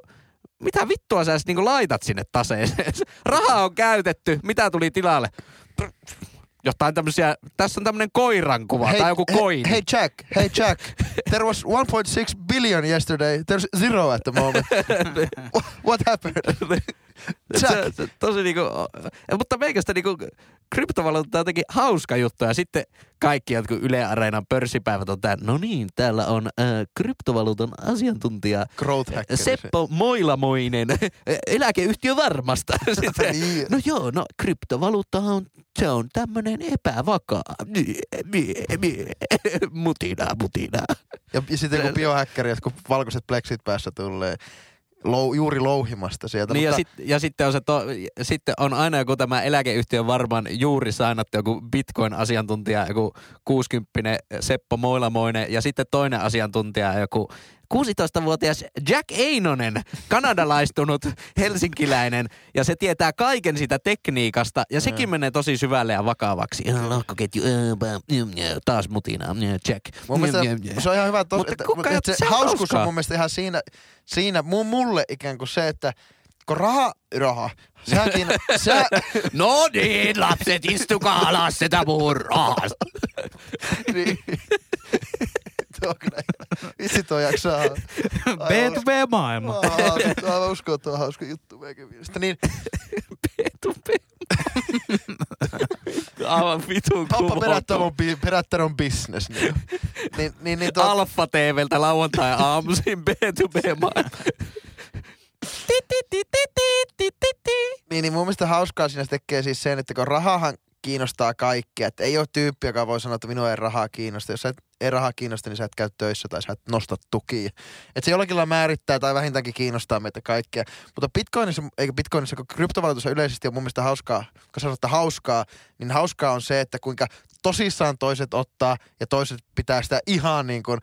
Mitä vittua sä edes niinku laitat sinne taseeseen? Rahaa on käytetty. Mitä tuli tilalle? Jotain tämmöisiä, tässä on tämmöinen koiran kuva, hey, tai joku koini. Hey, hey Jack, hey Jack, there was one point six billion yesterday, there's zero at the moment. What happened? Jack. Se, tosi niinku, mutta meikästä niinku kryptovaluutta on jotenkin hauska juttu, ja sitten kaikki jotkut Yle Areenan pörssipäivät on täällä, no niin, täällä on äh, kryptovaluutan asiantuntija Seppo Moilamoinen, eläkeyhtiö varmasta. Sitten, no joo, no kryptovaluutta on, se on tämmönen epävakaa, mutina, mutina. Ja sitten kun biohäkkeri, kun valkoiset pleksit päässä tulee. Lou, juuri louhimasta sieltä. Niin mutta... ja, sit, ja sitten, on se to, sitten on aina joku tämä eläkeyhtiö varmaan juuri sainattu joku bitcoin-asiantuntija, joku kuusikymppinen Seppo Moilamoinen ja sitten toinen asiantuntija, joku kuusitoistavuotias Jack Einonen, kanadalaistunut helsinkiläinen, ja se tietää kaiken sitä tekniikasta, ja sekin mm. menee tosi syvälle ja vakavaksi. Lohkoketju, taas mutina, Jack. Mun mielestä se on ihan hyvä, tos, mutta että, että se hauskuus on mun mielestä ihan siinä, siinä mulle ikään kuin se, että kun raha, raha, säkin, sä... No niin, lapset, istukaa alas, sitä puhuu rahasta. Niin. Tuo kyllä. Vitsi tuo jaksaa. B two B-maailma. Mä uskon, että on hauska juttu meikin mielestä. Niin. B two B-maailma. Aivan vitun kuva. Pappa perättää on bisnes. Niin. Niin, niin, niin tuo... Alfa T V:ltä lauantai-aamuisin B to B-maailma. Niin, niin mun mielestä hauskaa siinä tekee siis sen, että kun rahahan kiinnostaa kaikkia. Että ei ole tyyppi, joka voi sanoa, että minua ei rahaa kiinnosta. Jos sä et, ei rahaa kiinnosta, niin sä et käy töissä tai sä et nosta tukia. Että se jollakin lailla määrittää tai vähintäänkin kiinnostaa meitä kaikkia. Mutta Bitcoinissa, eikä Bitcoinissa, kun kryptovaluutissa yleisesti on mun mielestä hauskaa, kun sanoo, että hauskaa, niin hauskaa on se, että kuinka tosissaan toiset ottaa ja toiset pitää sitä ihan niin kuin...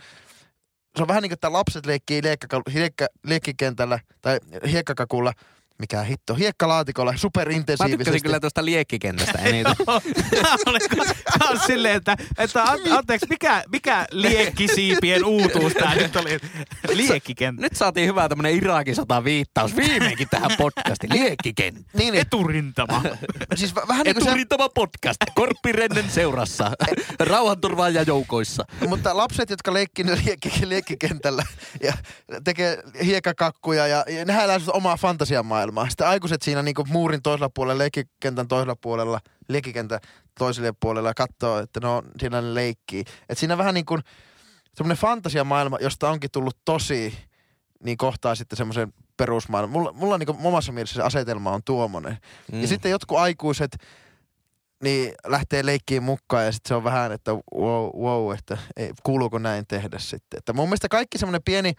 Se on vähän niin kuin, että lapset leikkii liekkikentällä tai hiekkakakulla. Mikä hitto, hiekkalaatikolla superintensiivisesti. Mä tykkäsin kyllä tuosta liekkikentästä eniten. Tää oli kans silleen, että, että an, anteeksi, mikä, mikä liekkisiipien uutuus tää nyt oli? Liekkikenttä. Nyt saatiin hyvää tämmönen Irakin sodan viittaus viimeinkin tähän podcastiin. Liekkikenttä. Niin, niin. Eturintama. Siis vähän niin kuin Eturintama se... podcast. Korppirennen seurassa. Rauhanturvaaja joukoissa. Mutta lapset, jotka leikkii liek- liekkikentällä ja tekee hiekkakakkuja ja, ja nehän elää omaa fantasiamaa. Sitten aikuiset siinä niinku muurin toisella puolella, leikkikentän toisella puolella, leikkikentän toiselle puolella ja katsoo, että no siinä ne leikkii. Et siinä vähän niin kuin semmoinen fantasiamaailma, josta onkin tullut tosi, niin kohtaa sitten semmoisen perusmaailman. Mulla, mulla niinku omassa mielessä se asetelma on tuommoinen. Mm. Ja sitten jotkut aikuiset niin lähtee leikkiin mukaan ja sitten se on vähän, että wow, wow että ei, kuuluuko näin tehdä sitten. Että mun mielestä kaikki semmoinen pieni...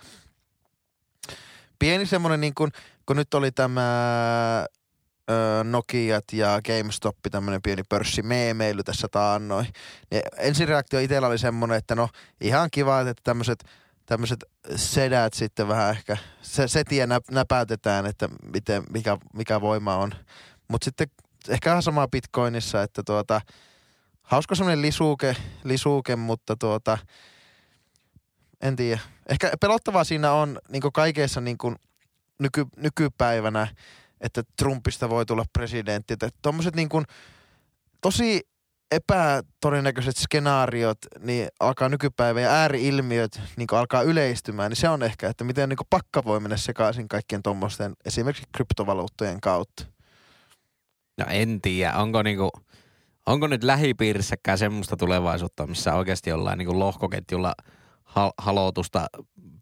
Pieni semmoinen niin kuin, kun nyt oli tämä ö, Nokiat ja GameStop, tämmöinen pieni pörssimeemeily tässä taannoin. Ja ensireaktio itsellä oli semmoinen, että no ihan kiva, että tämmöiset tämmöiset sedät sitten vähän ehkä, se, setiä nä, näpäytetään, että miten, mikä, mikä voima on. Mutta sitten ehkä ihan samaa Bitcoinissa, että tuota, hauska semmoinen lisuuke, lisuuke, mutta tuota... En tiedä. Ehkä pelottavaa siinä on niin kuin kaikessa niin kuin nyky, nykypäivänä, että Trumpista voi tulla presidentti. Että tommoset niin kuin tosi epätodennäköiset skenaariot niin alkaa nykypäivän ja ääriilmiöt niin kuin alkaa yleistymään. Niin se on ehkä, että miten niin kuin pakka voi mennä sekaisin kaikkien tommosten esimerkiksi kryptovaluuttojen kautta. No en tiedä. Onko niin kuin, onko nyt lähipiirissäkään semmoista tulevaisuutta, missä oikeasti ollaan niin kuin lohkoketjulla halotusta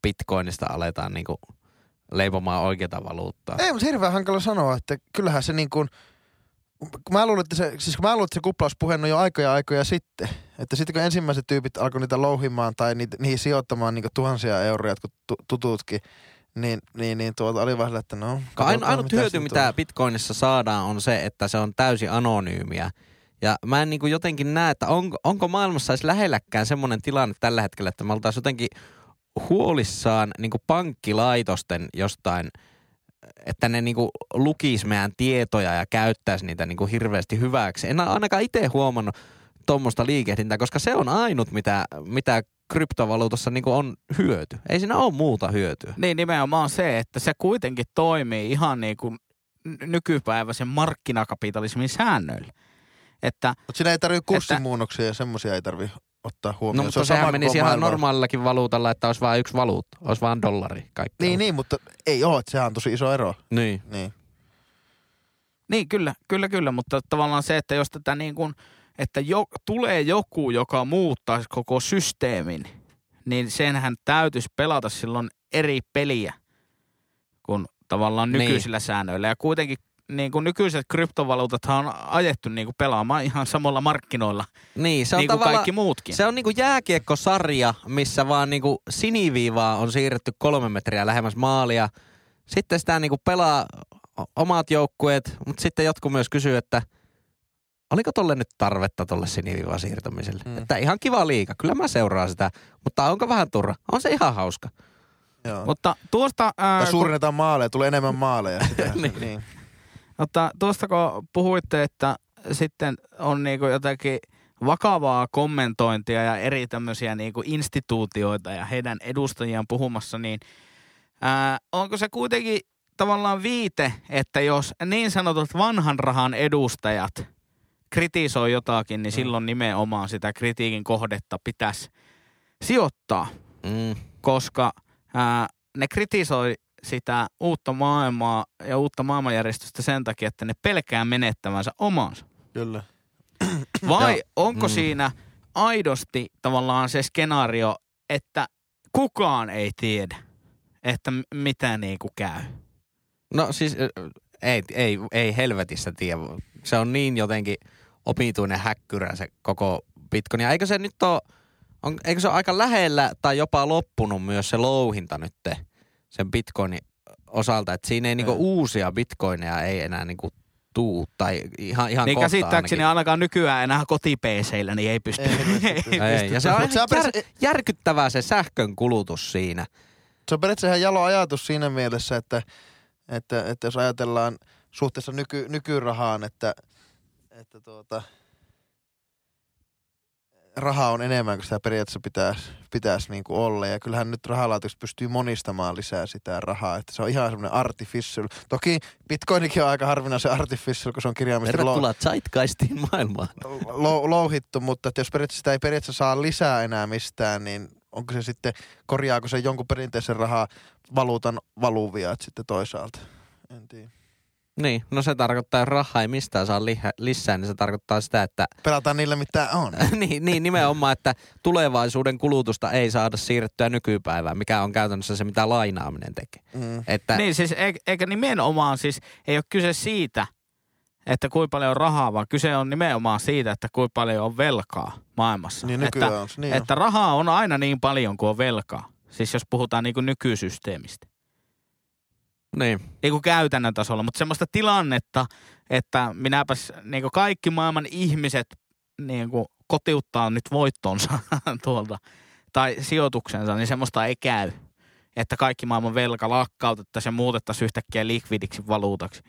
Bitcoinista aletaan niinku leipomaan oikeata valuuttaa. Ei, mutta hirveän hankala sanoa, että kyllähän se niin kuin, mä luulen, että se, siis mä luulen, että se kuplauspuhe on jo aikoja aikoja sitten. Että sitten kun ensimmäiset tyypit alkoi niitä louhimaan tai niitä, niihin sijoittamaan niinku tuhansia euroja, kun tututkin, niin, niin, niin tuolta oli vaan sillä, että no. Aino, ainut hyöty, mitä Bitcoinissa saadaan on se, että se on täysin anonyymiä. Ja mä en niin kuin jotenkin näe, että onko, onko maailmassa edes lähelläkään semmoinen tilanne tällä hetkellä, että me oltaisiin jotenkin huolissaan niin kuin pankkilaitosten jostain, että ne niin kuin lukisi meidän tietoja ja käyttäisi niitä niin kuin hirveästi hyväksi. En ainakaan itse huomannut tuommoista liikehdintää, koska se on ainut, mitä, mitä kryptovaluutassa niin kuin on hyöty. Ei siinä ole muuta hyötyä. Niin, nimenomaan se, että se kuitenkin toimii ihan niin kuin nykypäiväisen markkinakapitalismin säännöillä. Että, mutta siinä ei tarvitse kurssimuunnoksia ja semmoisia ei tarvitse ottaa huomioon. No mutta se sehän menisi ihan normaalillakin valuutalla, että olisi vain yksi valuutta, olisi vain dollari kaikki. Niin, niin, mutta ei ole, että sehän on tosi iso ero. Niin. Niin, niin kyllä, kyllä, kyllä, mutta tavallaan se, että jos tätä niin kuin, että jo, tulee joku, joka muuttaa koko systeemin, niin senhän täytyisi pelata silloin eri peliä kuin tavallaan nykyisillä niin säännöillä ja kuitenkin niin kuin nykyiset kryptovaluutathan on ajettu niin kuin pelaamaan ihan samalla markkinoilla. Niin, se on niin kuin kaikki muutkin. Se on niin kuin jääkiekkosarja, missä vaan niin kuin siniviivaa on siirretty kolme metriä lähemmäs maalia. Sitten sitä niin kuin pelaa omat joukkueet, mutta sitten jotkut myös kysyy, että oliko tolle nyt tarvetta tolle siniviivaa siirtämiselle? Mm. Että ihan kiva liiga, kyllä mä seuraan sitä, mutta onko vähän turha? On se ihan hauska. Joo. Mutta tuosta... Ää, suurennetaan kun... maaleja, tulee enemmän maaleja. Niin. Niin. Mutta tuosta kun puhuitte, että sitten on niinku jotakin vakavaa kommentointia ja eri tämmöisiä niinku instituutioita ja heidän edustajiaan puhumassa, niin ää, onko se kuitenkin tavallaan viite, että jos niin sanotut vanhan rahan edustajat kritisoi jotakin, niin mm. silloin nimenomaan sitä kritiikin kohdetta pitäisi sijoittaa, mm. koska ää, ne kritisoi sitä uutta maailmaa ja uutta maailmanjärjestystä sen takia, että ne pelkää menettävänsä omansa. Kyllä. Vai onko mm. siinä aidosti tavallaan se skenaario, että kukaan ei tiedä, että mitä niinku käy. No siis ei, ei, ei helvetissä tiedä. Se on niin jotenkin opituinen häkkyrä se koko Bitcoin. Ja eikö se nyt ole, on, eikö se ole aika lähellä tai jopa loppunut myös se louhinta nyt sen Bitcoinin osalta, että siinä ei niinku uusia bitcoineja ei enää niinku tuu tai ihan, ihan niin kohta käsittääkseni ainakin. Ainakaan nykyään enää kotipeeseillä, niin ei pysty. Ei, ei pysty. Ei, ja se on jär, peräts... järkyttävää se sähkön kulutus siinä. Se on periaatteessa ihan jalo ajatus siinä mielessä, että, että, että jos ajatellaan suhteessa nyky, nykyrahaan, että, että tuota, rahaa on enemmän kuin sitä periaatteessa pitäisi, pitäisi niin kuin olla. Ja kyllähän nyt rahalaitoksi pystyy monistamaan lisää sitä rahaa. Että se on ihan semmoinen artificial. Toki Bitcoinikin on aika harvinaisen artificial, kun se on kirjaimisesti... Tervetuloa lo- Zeitgeistiin maailmaan. Lo- louhittu, mutta että jos periaatteessa sitä ei periaatteessa saa lisää enää mistään, niin onko se sitten, korjaako se jonkun perinteisen rahaa valuutan valuviat sitten toisaalta? En tiedä. Niin, no se tarkoittaa, että rahaa ei mistään saa lisää, niin se tarkoittaa sitä, että... Pelataan niillä, mitä on. niin, niin, nimenomaan, että tulevaisuuden kulutusta ei saada siirrettyä nykypäivään, mikä on käytännössä se, mitä lainaaminen tekee. Mm. Että... Niin, siis eikä nimenomaan siis, ei ole kyse siitä, että kuinka paljon on rahaa, vaan kyse on nimenomaan siitä, että kuinka paljon on velkaa maailmassa. Niin, nykyään että, on se, niin että on. Rahaa on aina niin paljon kuin on velkaa, siis jos puhutaan niin kuin nykysysteemistä. Niin. Niin kuin käytännön tasolla, mutta semmoista tilannetta, että minäpäs niin kuin kaikki maailman ihmiset niin kuin kotiuttaa nyt voittonsa tuolta tai sijoituksensa, niin semmoista ei käy. Että kaikki maailman velka lakkautettaisiin ja muutettaisiin yhtäkkiä likvidiksi valuutaksi.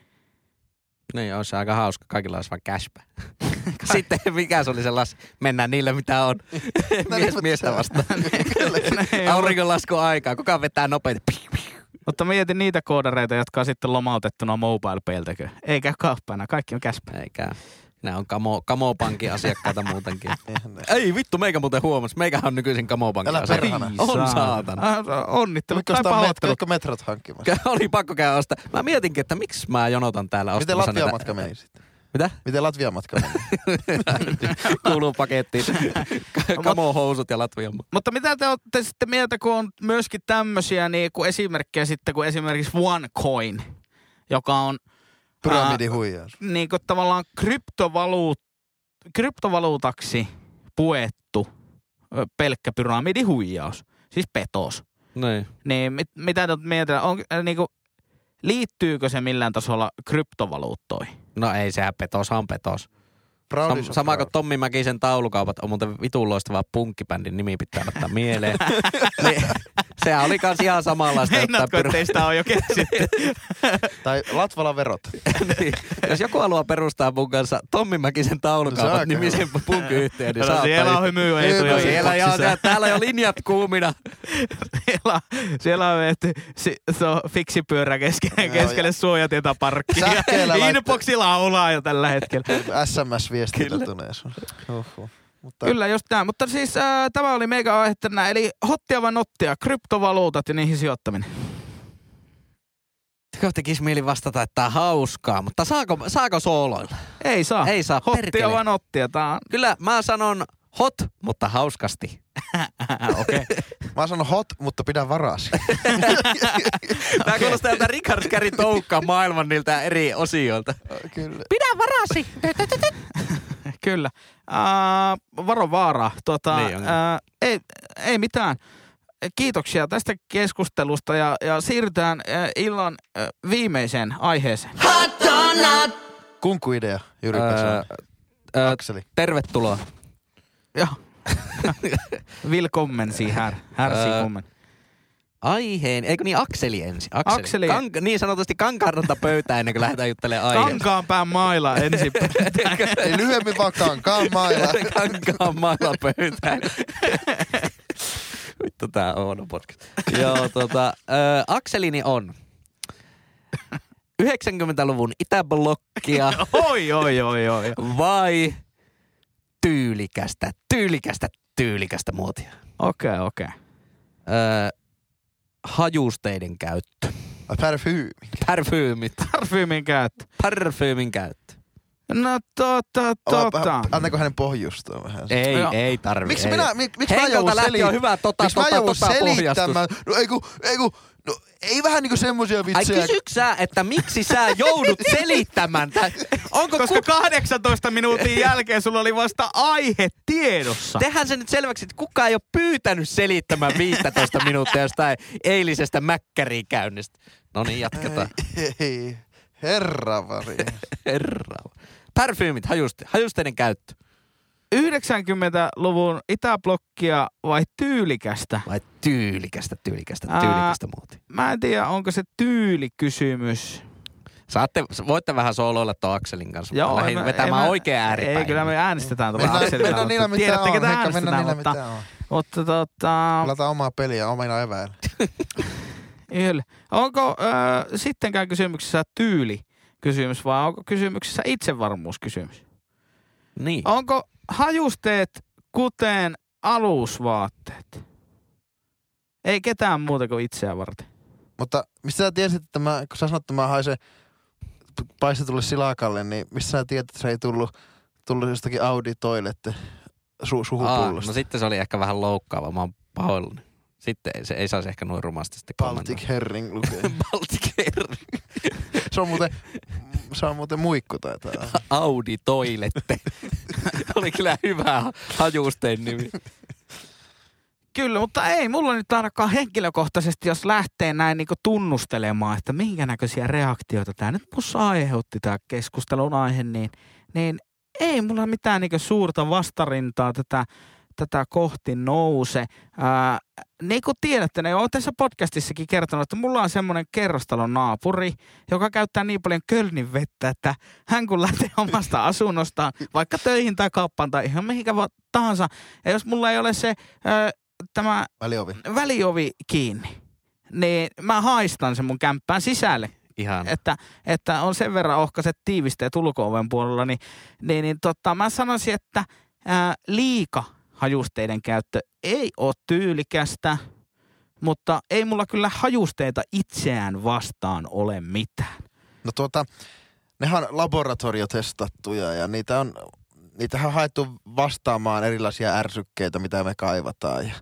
Niin, on se aika hauska. Kaikilla olisi vaan käspä. Sitten mikä se oli se las... Mennään niillä mitä on. Mies miestä vastaan. Auringonlaskun aikaa. Kukaan vetää nopeita. Mutta mieti niitä koodareita, jotka on sitten lomautettuna mobile-peiltäkö. Ei käy kauppana, kaikki on käspä. Ei käy. Nämä on kamo, kamopankin asiakkaita muutenkin. Ei vittu, meikä muuten huomas. Meikähän on nykyisin kamopankin asiakkaita. On saatana. Onnittelut tai palottelut. Mitkä metrot hankkimassa? Oli pakko käydä ostaa. Mä mietinkin, että miksi mä jonotan täällä ostamassa. Miten Latviamatka meni sitten? Mitä? Miten Latviamatka meni? Kuuluu pakettiin. Kamohousut ja Latviamatka. Mutta mitä te olette sitten mieltä, kun on myöskin tämmöisiä niin kuin esimerkkejä sitten, kun esimerkiksi OneCoin, joka on... Pyramidihuijaus. Äh, niin kuin tavallaan kryptovaluut, kryptovaluutaksi puettu pelkkä pyramidihuijaus, siis petos. Noin. Niin mit, mitä te olette mieltä, on, äh, niin kuin, liittyykö se millään tasolla kryptovaluuttoihin? No ei, sehän petos on petos. Sam- Sama kuin Tommi Mäkisen taulukaupat on muuten vitun loistava punkkibändin nimi pitää ottaa mieleen. niin, sehän oli kans ihan samanlaista. Meinatko, että teistä on jo keksitty? tai Latvalan verot. niin, jos joku haluaa perustaa mun kanssa Tommi Mäkisen taulukaupat nimisen punkkiyhteen, niin saattaa. Siellä on hymyä etuja. Siellä jo, täällä jo linjat kuumina. siellä, siellä on vetty si, so, fiksipyörä keskelle, keskelle suojatietä parkkia. Inboxi laulaa jo tällä hetkellä. S M S Uhuh. Mutta... Kyllä just näin, mutta siis äh, tämä oli meikä aihe tänään, eli hottia vai nottia, kryptovaluutat ja niihin sijoittaminen. Kohti tekisi mieli vastata, että tämä on hauskaa, mutta saako, saako sooloilla? Ei saa. Ei saa, hottia perkele. Vai nottia, tää on... Kyllä mä sanon hot, mutta hauskasti. Okei. Okay. Mä sanon hot, mutta pidän varasi. Tää kuulostaa jotain Richard Carey toukkaa maailman niiltä eri osioilta. Kyllä. Pidä varasi! Kyllä. Äh, varo vaaraa. Tuota, niin äh, ei, ei mitään. Kiitoksia tästä keskustelusta ja, ja siirrytään äh, illan äh, viimeiseen aiheeseen. Hot or not! Kunku idea, Jyri Pesonen. Äh, Akseli. Tervetuloa. Joo. Willkommen siihen, hersikommen. Aiheen, eikö niin Akseli ensin? Akseli. Akseli. Kank- niin sanotusti kankaarranta pöytään ennen kuin lähdetään juttelemaan aiheesta. Kankaanpään maila ensin pöytään. Ei lyhyemmin vaan kankaan maila. Kankaan maila pöytään. Vittu tää on podcast. Joo, tota, äh, Akselini on yhdeksänkymmentäluvun itäblokkia. Oi, oi, oi, oi. Vai... Tyylikästä, tyylikästä, tyylikästä muotia. Okei, okay, okei. Okay. Öö, hajusteiden käyttö. Parfyymi. Parfyymi. Parfyymin käyttö. Parfyymin käyttö. No tota, tota. Annako hänen pohjustaa vähän? Ei, no. ei tarvi. Miksi minä, mik, miksi mä joudun selittämään? Miksi mä joudun selittämään? No ei ku, ei ku, no ei vähän niinku semmosia vitsejä. Ai kysyks sä, että miksi sä joudut selittämään? Onko Koska ku... kahdeksantoista minuutin jälkeen sulla oli vasta aihe tiedossa. Tehän se nyt selväksi, että kukaan ei oo pyytänyt selittämään viisitoista minuuttia jostain eilisestä mäkkärikäynnistä. No niin, jatketaan. Ei, ei. Herra varje. Herra. Parfyymit, hajuste, hajusteiden käyttö. yhdeksänkymmentäluvun itäblokkia vai tyylikästä? Vai tyylikästä, tyylikästä, tyylikästä muotia. Mä en tiedä, onko se tyylikysymys. Saatte, voitte vähän sooloilla tuon Akselin kanssa. Joo, lähdin vetämään oikea ääripäin. Ei, kyllä me äänestetään tuolla Akselin kanssa. Mennään niillä mitä on, Heikka, mennään niillä mitä on. Mutta tota... Lataan omaa peliä, omina eväillä. Yhdellä. Onko äh, sittenkään kysymyksessä tyylikysymys vai onko kysymyksessä itsevarmuuskysymys? Niin. Onko hajusteet kuten alusvaatteet? Ei ketään muuta kuin itseä varten. Mutta mistä sä tiesit, että mä, kun sä sanot, että mä haisen paistetulle silakalle, niin mistä sä tiedät, että se ei tullut, tullut jostakin Audi Toilette su- suhupullosta? No sitten se oli ehkä vähän loukkaava, mä oon pahoillani. Sitten se ei saisi ehkä noin rumasti sitten kommentoida. Baltic Herring lukee. Baltic Herring. Se on muuten, se on muuten muikku taitaa. Audi Toilette. Oli kyllä hyvä hajustein nimi. Kyllä, mutta ei mulla nyt ainakaan henkilökohtaisesti, jos lähtee näin niinku tunnustelemaan, että minkä näköisiä reaktioita tämä nyt musta aiheutti tämä keskustelun aihe, niin, niin ei mulla mitään niinku suurta vastarintaa tätä tätä kohti nouse. Ää, niin kuin tiedätte, ne on tässä podcastissakin kertonut, että mulla on semmoinen kerrostalon naapuri, joka käyttää niin paljon Kölnin vettä, että hän kun lähtee omasta asunnostaan, vaikka töihin tai kauppaan tai ihan mihinkä tahansa, ja jos mulla ei ole se ää, tämä väliovi. väliovi kiinni, niin mä haistan sen mun kämppään sisälle. Ihan. Että, että on sen verran ohkaiset tiivisteet ulko-oven puolella, niin, niin, niin tota, mä sanoisin, että ää, liika hajusteiden käyttö ei ole tyylikästä, mutta ei mulla kyllä hajusteita itseään vastaan ole mitään. No tuota, nehän on laboratoriotestattuja ja niitä on, niitähän on haettu vastaamaan erilaisia ärsykkeitä, mitä me kaivataan ja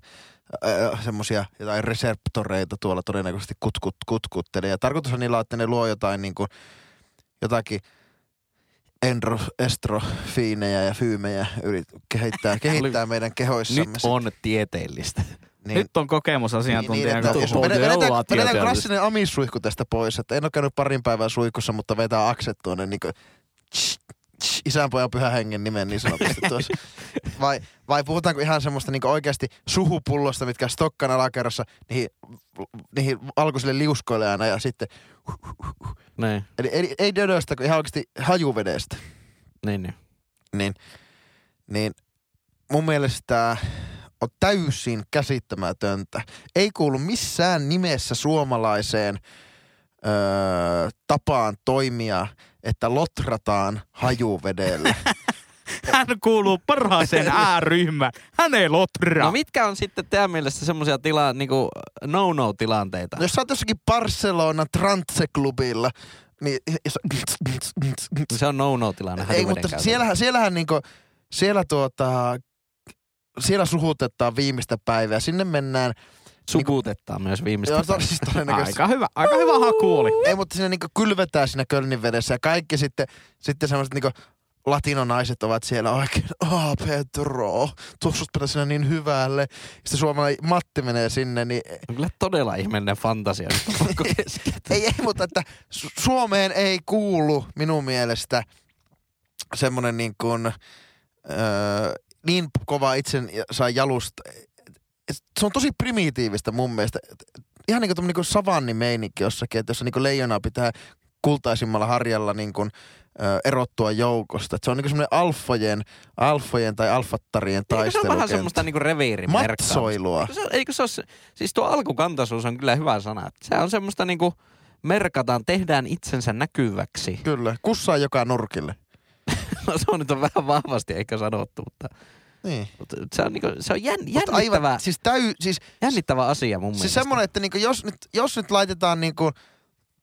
semmoisia jotain reseptoreita tuolla todennäköisesti kutkut, kutkuttelee. Ja tarkoitus on niillä, että ne luo jotain niin kuin, jotakin... Endro, estrofiinejä ja fyymejä yrit, kehittää, kehittää meidän kehoissamme. Nyt on tieteellistä. Niin, nyt on kokemusasiantuntija. Vedetään klassinen amissuihku tästä pois. Että en ole käynyt parin päivän suihkussa, mutta vetää Akset tuonne niin kuin, tsch, tsch, isänpojan pyhän hengen nimen niin sanotusti tuossa. Vai, vai puhutaanko ihan semmoista niin oikeasti suhupullosta, mitkä stokkaan alakerrassa niihin, niihin alkuisille liuskoille aina ja sitten... Näin. Eli ei, ei dödöstä, kun ihan oikeasti hajuvedestä. Niin, niin. Niin, niin mun mielestä on täysin käsittämätöntä. Ei kuulu missään nimessä suomalaiseen öö, tapaan toimia, että lotrataan hajuvedellä. Hän kuuluu parhaaseen ääryhmään. Hän ei lotraa. No mitkä on sitten teidän mielestä semmoisia tila, niinku no-no-tilanteita? No jos sä oot jossakin Barcelona Trantse-klubilla, niin... Se on no-no-tilanne. Ei, mutta siellähän, siellähän niinku, siellä tuota, siellä suhutetaan viimeistä päivää. Sinne mennään... Sukuutetaan niin, myös viimeistä. Joo, siis aika hyvä, aika hyvä haku oli. Ei, mutta siinä niinku kylvetään siinä Kölnin vedessä ja kaikki sitten, sitten semmoiset niinku... Latinonaiset ovat siellä oikein, aah oh, Pedro, tuoksut pitää sinä niin hyvälle. Sitten suomalainen Matti menee sinne, niin... On kyllä todella ihmeinen fantasia. ei, ei, mutta että Suomeen ei kuulu minun mielestä semmoinen niin kuin, öö, niin kova itsensä jalusta. Se on tosi primitiivistä mun mielestä. Ihan niin kuin tommoinen niin savannimeininki jossakin, että jossa niin leijonaa pitää... kultaisimmalla harjalla niin kuin, ö, erottua joukosta. Et se on niin semmoinen alfojen, alfojen tai alfattarien taistelukenttä. Eikö se ole vähän semmoista niin kuin reviirimerkkaa? Matsoilua. Eikö se, eikö se ole, siis tuo alkukantaisuus on kyllä hyvä sana. Se on semmoista niin kuin merkataan, tehdään itsensä näkyväksi. Kyllä, kussaa joka nurkille. No se on nyt on vähän vahvasti ehkä sanottu, mutta... Niin. Se on, niinku, se on jän, jännittävä, aivan, siis täy, siis, jännittävä asia mun siis mielestä. Siis semmoinen, että niinku, jos, nyt, jos nyt laitetaan... Niinku,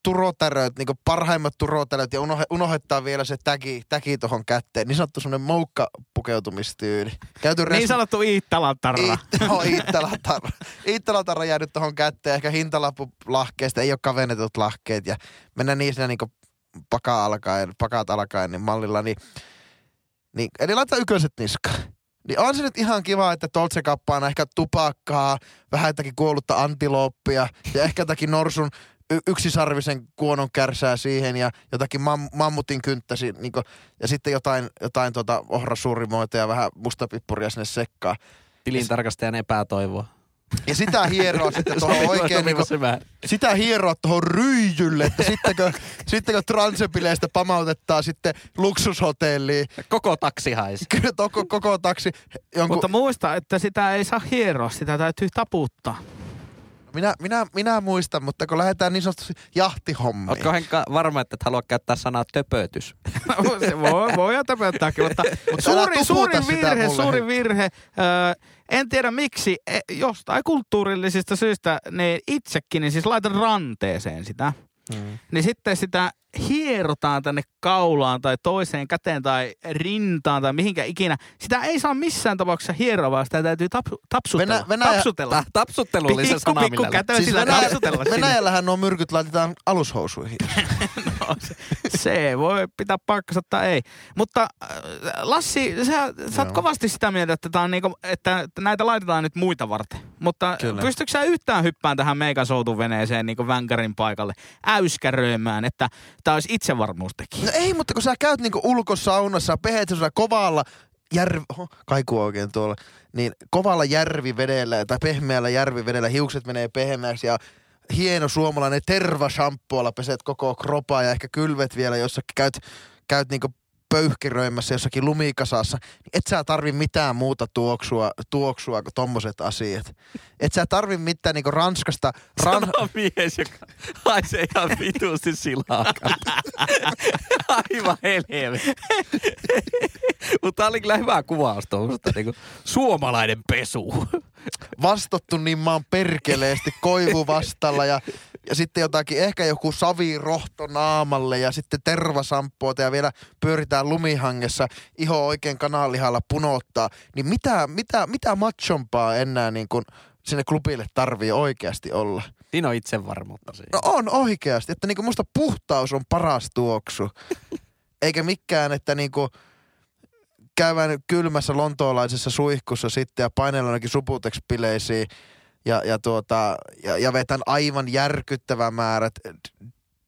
turotäröt, niinku parhaimmat turotäröt ja unoh- unohtaa vielä se täki, täki tohon kätteen. Niin sanottu semmonen moukka pukeutumistyyli. Käyty res... Niin sanottu iittalatarra. It... Joo, iittalatarra. Iittalatarra jää nyt tohon kätteen. Ehkä hintalappu lahkeesta, ei oo kavennetut lahkeet ja mennään niissä niinku paka alkaen, pakaat alkaen niin mallilla. Niin, niin, eli laittaa yköiset niskaan. Niin on se nyt ihan kiva, että Dolce kappaana ehkä tupakkaa, vähän jotakin kuollutta antilooppia ja ehkä jotakin norsun y- yksisarvisen kuonon kärsää siihen ja jotakin mam- mammutin kynttäsi niin kun, ja sitten jotain, jotain tuota ohrasuurimoita ja vähän mustapippuria sinne sekkaan. Tilintarkastajan epätoivoa. Ja sitä hieroa sitten tuohon oikein, niin kuin, sitä hieroa tuohon ryijylle, että sittenkö, sittenkö transebileistä pamautetaan sitten luksushotelliin. Koko taksi haisi. Kyllä, koko, koko taksi. Jonkun... Mutta muista, että sitä ei saa hieroa, sitä täytyy taputtaa. Minä, minä, minä muistan, mutta kun lähdetään niin sanotusti jahtihommiin. Oletko Henkka varma, että et halua käyttää sanaa töpötys? voi, voi jo töpöttääkin, mutta, mutta suuri, suuri virhe, suuri virhe. Öö, en tiedä miksi, e, jostain kulttuurillisista syistä ne itsekin, niin siis laitan ranteeseen sitä. Mm. Niin sitten sitä hierotaan tänne kaulaan tai toiseen käteen tai rintaan tai mihinkä ikinä. Sitä ei saa missään tapauksessa hieroa, vaan sitä täytyy tapsu, tapsutella. Venä, Venäjä, tapsutella. Tapsuttelullisella sanamilla. Siis Venäjä, Venäjällähän nuo myrkyt laitetaan alushousuihin. no, se, se voi pitää paikkansa tai ei. Mutta Lassi, sä, sä oot kovasti sitä mieltä, että, tää on niinku, että näitä laitetaan nyt muita varten. Mutta kyllä. Pystytkö sä yhtään hyppään tähän meikan soutuveneeseen niin kuin vänkärin paikalle äyskäröimään, että tämä olisi itsevarmuustekijä. No ei, mutta kun sä käyt niinku ulkosaunassa, pehet sellaisella kovalla järvi... Oho, kaikuu oikein tuolla. Niin kovalla järvivedellä tai pehmeällä järvivedellä hiukset menee pehmeäksi ja hieno suomalainen tervashampuolla peset koko kropaa ja ehkä kylvet vielä, jossakin käyt, käyt niinku pöyhkiröimässä jossakin lumikasassa. Et sä tarvi mitään muuta tuoksua, tuoksua kuin tommoset asiat. Et sä tarvi mitään niinku Ranskasta... Ran... Sano mies, joka haisee ihan vitusti silakaan. Aivan helvetti. Mutta tää oli kyllä hyvä kuvaus tuosta. Niinku suomalainen pesu. Vastottu niin maan perkeleesti koivuvastalla ja... Ja sitten jotakin, ehkä joku savirohto naamalle ja sitten tervasamppuota ja vielä pyöritään lumihangessa, iho oikein kananlihalla punottaa. Niin mitä, mitä, mitä machompaa enää niin kuin sinne klubille tarvii oikeasti olla? Siinä on itsevarmuutta siinä. No on oikeasti, että niin kuin musta puhtaus on paras tuoksu. Eikä mikään, että niin kuin käydään kylmässä lontoolaisessa suihkussa sitten ja painellaan ainakin Subutex-bileisiin. Ja, ja, tuota, ja, ja vetän aivan järkyttävä määrät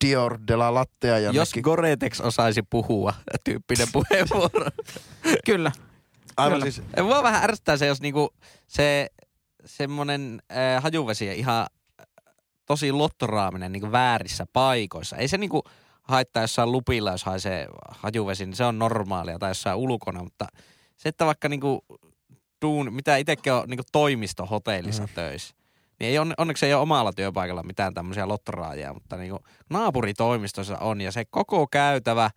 Dior de la Lattea. Ja jos mekin... Gore-Tex osaisi puhua, tyyppinen puheenvuoro. Kyllä. Aivan kyllä. Siis. Mua vähän ärsyttää se, jos niinku se semmonen äh, hajuvesi ihan tosi lottoraaminen niinku väärissä paikoissa. Ei se niinku haittaa jossain lupilla, jos haisee hajuvesi, niin se on normaalia tai jossain ulkona. Mutta se, että vaikka niinku... Duun, mitä itsekin on niinku toimistohotellissa mm. töissä. Niin ei on, onneksi ei ole omalla työpaikalla mitään tämmöisiä lottoraajia, mutta niinku naapuritoimistossa on ja se koko käytävä.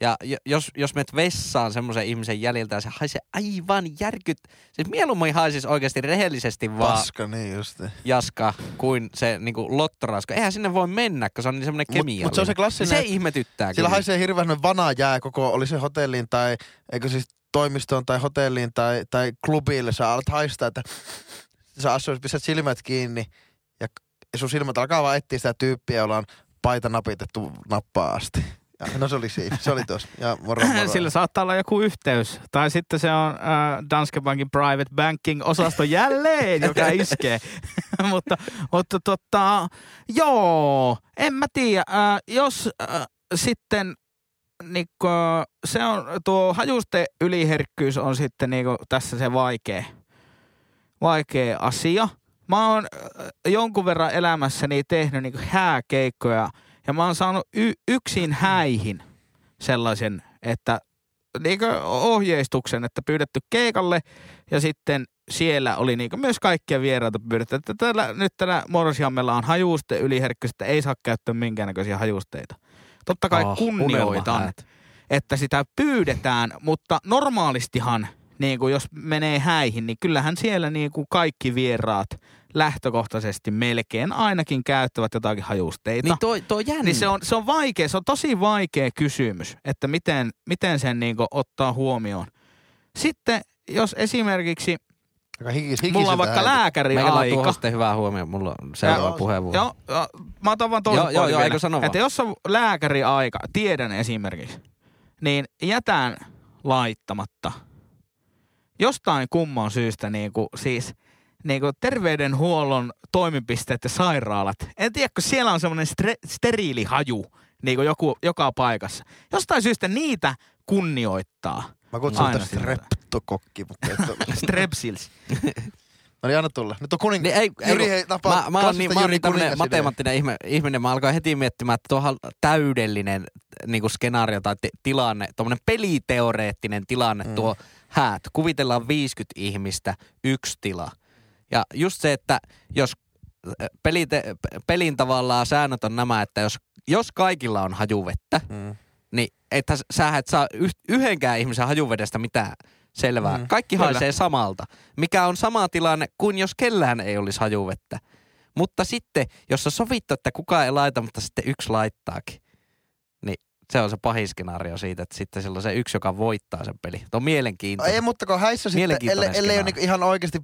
Ja jos, jos menet vessaan semmoisen ihmisen jäljiltä, se haisee aivan järkyt... Siis mieluummin haisisi oikeasti rehellisesti vaan... Paska, niin just. Jaska, kuin se niinku lottoraasko. Eihän sinne voi mennä, kun se on niin semmoinen kemiallinen. Mutta se on se klassinen... Se ihmetyttää. Sillä haisee hirveän vanha jää koko, oli se hotelliin tai... Eikö siis... toimistoon tai hotelliin tai, tai klubille, sä alat haistaa, että sä asuis, pistät silmät kiinni ja sun silmät alkaa vaan etsiä sitä tyyppiä, jolla on paita napitettu nappaa asti. Ja, no se oli siinä, se oli tuossa. Ja moro, moro. Sillä saattaa olla joku yhteys. Tai sitten se on äh, Danske Bankin private banking-osasto jälleen, joka iskee. mutta, mutta tota, joo, en mä tiedä. Äh, jos äh, sitten... Niinku, se on, tuo hajusten yliherkkyys on sitten niinku tässä se vaikea, vaikea asia. Mä oon jonkun verran elämässäni tehnyt niinku hääkeikkoja ja mä oon saanut y- yksin häihin sellaisen, että niinku ohjeistuksen, että pyydetty keikalle ja sitten siellä oli niinku myös kaikkia vieraita pyydetty, että täällä, nyt täällä Morsiammella on hajusten yliherkkyys, että ei saa käyttää minkäännäköisiä hajusteita. Totta kai oh, kunnioitan, että sitä pyydetään, mutta normaalistihan niin kuin jos menee häihin, niin kyllähän siellä niin kuin kaikki vieraat lähtökohtaisesti melkein ainakin käyttävät jotakin hajusteita. Niin toi, toi jännä. Niin se on, se on vaikea, se on tosi vaikea kysymys, että miten, miten sen niin kuin ottaa huomioon. Sitten jos esimerkiksi hikis, mulla on vaikka lääkäriaika. Meillä on tuosta hyvää huomioon, mulla on seuraava ja, puheenvuoro. Joo, jo, mä otan vaan toisen puolin jo, vielä. Että jos on lääkäriaika, tiedän esimerkiksi, niin jätän laittamatta. Jostain kumman syystä niin kuin, siis niin kuin terveydenhuollon toimipisteet ja sairaalat. En tiedä, kun siellä on semmoinen stre- steriilihaju niin kuin joku, joka paikassa. Jostain syystä niitä kunnioittaa. Mä kutsun tästä streptokokki, mutta et ole. Strepsils. No niin, anna tulla. Nyt on kuning... Niin, ei, Jyri ei tapaa. Mä, mä oon niin, niin tämmönen matemaattinen ihme, ihminen. Mä alkoin heti miettimään, että tuohan täydellinen niin kuin skenaario tai t- tilanne, tommonen peliteoreettinen tilanne mm. tuo häät. Kuvitellaan viisikymmentä ihmistä, yksi tila. Ja just se, että jos pelite- pelin tavallaan säännöt on nämä, että jos, jos kaikilla on hajuvettä, mm. niin että sä et saa yhdenkään ihmisen hajuvedestä mitään selvää. Mm. Kaikki haisee kyllä samalta, mikä on sama tilanne kuin jos kellään ei olisi hajuvettä. Mutta sitten, jos sä sovittu, että kukaan ei laita, mutta sitten yksi laittaakin, niin se on se pahin skenaario siitä, että sitten silloin se yksi, joka voittaa sen peli. Tuo on mielenkiintoinen. Ei, mutta kun häissä sitten, ellei, ellei ole niinku ihan oikeasti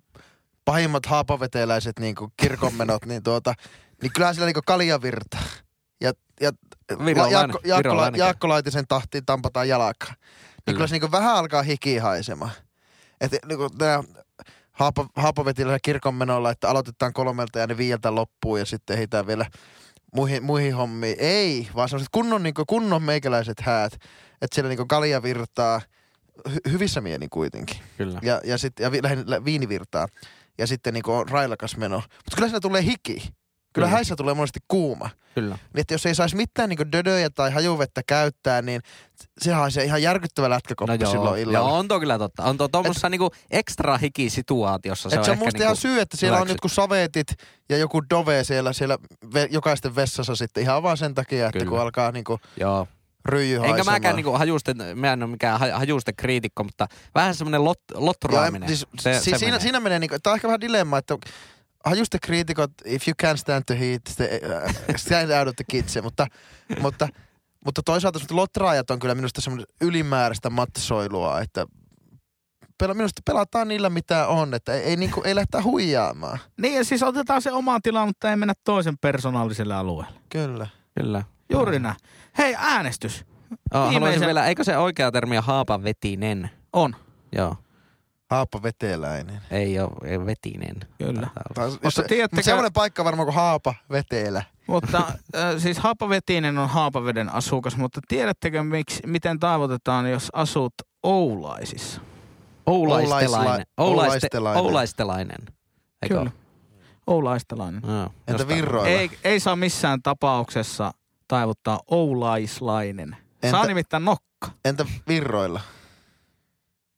pahimmat haapaveteläiset niinku kirkonmenot, niin, tuota, niin kyllähän sillä niinku kaljavirtaa. Ja, ja Jaakko, Jaakko, la, Jaakko Laitisen tahtiin tampataan jalkaan. Niin kyllä se niinku vähän alkaa hikiä haisemaan. Että niinku nää haapa, haapavetillä kirkonmenolla, että aloitetaan kolmelta ja ne viieltä loppuun ja sitten hitään vielä muihin, muihin hommiin. Ei, vaan sellaiset kunnon, niinku, kunnon meikäläiset häät. Että siellä niinku kalja virtaa hy, hyvissä mielin kuitenkin. Kyllä. Ja, ja, sit, ja vi, lähinnä viini virtaa. Ja sitten niinku on railakas meno. Mutta kyllä siinä tulee hiki. Kyllä mm. häissä tulee monesti kuuma. Kyllä. Niin, että jos ei saisi mitään niin dödöjä tai hajuvettä käyttää, niin sehän on se ihan järkyttävä lätkäkoppi no silloin illalla. Joo, on tuo kyllä totta. On tuo tuommoisessa niinku ekstra hikisituaatiossa. Se on, se on musta niinku ihan syy, että siellä hyväksyt on jotkut savetit ja joku dove siellä, siellä ve- jokaisten vessassa sitten. Ihan vaan sen takia, että kyllä kun alkaa niinku ryijy haisemaan. Enkä mäkään niinku hajusten, mä en ole mikään hajusten kriitikko, mutta vähän semmoinen lot, lotraaminen. Siis, se, si- se siinä, siinä menee, niinku, tää on ehkä vähän dilemma, että hajuste kriitikot, if you can't stand the heat, stand out of the kitchen, mutta, mutta, mutta toisaalta lotraajat on kyllä minusta semmoista ylimääräistä matsoilua, että pela, minusta pelataan niillä mitä on, että ei, ei, niin kuin, ei lähteä huijaamaan. Niin ja siis otetaan se oma tila, mutta ei mennä toisen persoonalliselle alueelle. Kyllä. Kyllä. Juuri näin. Hei, äänestys. Oh, haluaisin vielä, eikö se oikea termi on haapavetinen? On. Joo. Haapa veteläinen. Ei ole vetinen. Kyllä. Mutta tiedättekö... Semmoinen paikka varmaan kuin haapa vetelä. Mutta äh, siis haapa vetinen on haapaveden asukas, mutta tiedättekö miksi, miten tavoitetaan, jos asut Oulaisissa? Oulaistelainen. Oulaistelainen. Oulaistelainen. Eikö? Kyllä. Oulaistelainen. No, entä Virroilla? Ei, ei saa missään tapauksessa taivuttaa Oulaislainen. Entä, saa nimittäin nokka. Entä Virroilla?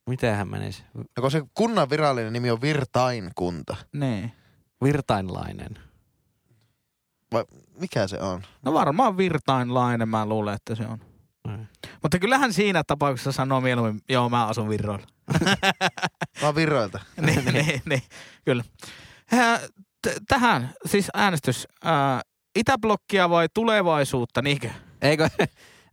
Mitenhän menisi? No kun se kunnan virallinen nimi on Virtainkunta. Niin. Virtainlainen. Vai mikä se on? No varmaan Virtainlainen mä luulen, että se on. Mm. Mutta kyllähän siinä tapauksessa sanoo mieluummin, joo mä asun Virroilla. Mä oon Virroilta. niin, niin, niin, kyllä. T- tähän siis äänestys. Äh, Itäblokkia vai tulevaisuutta, niinkö? Eikö?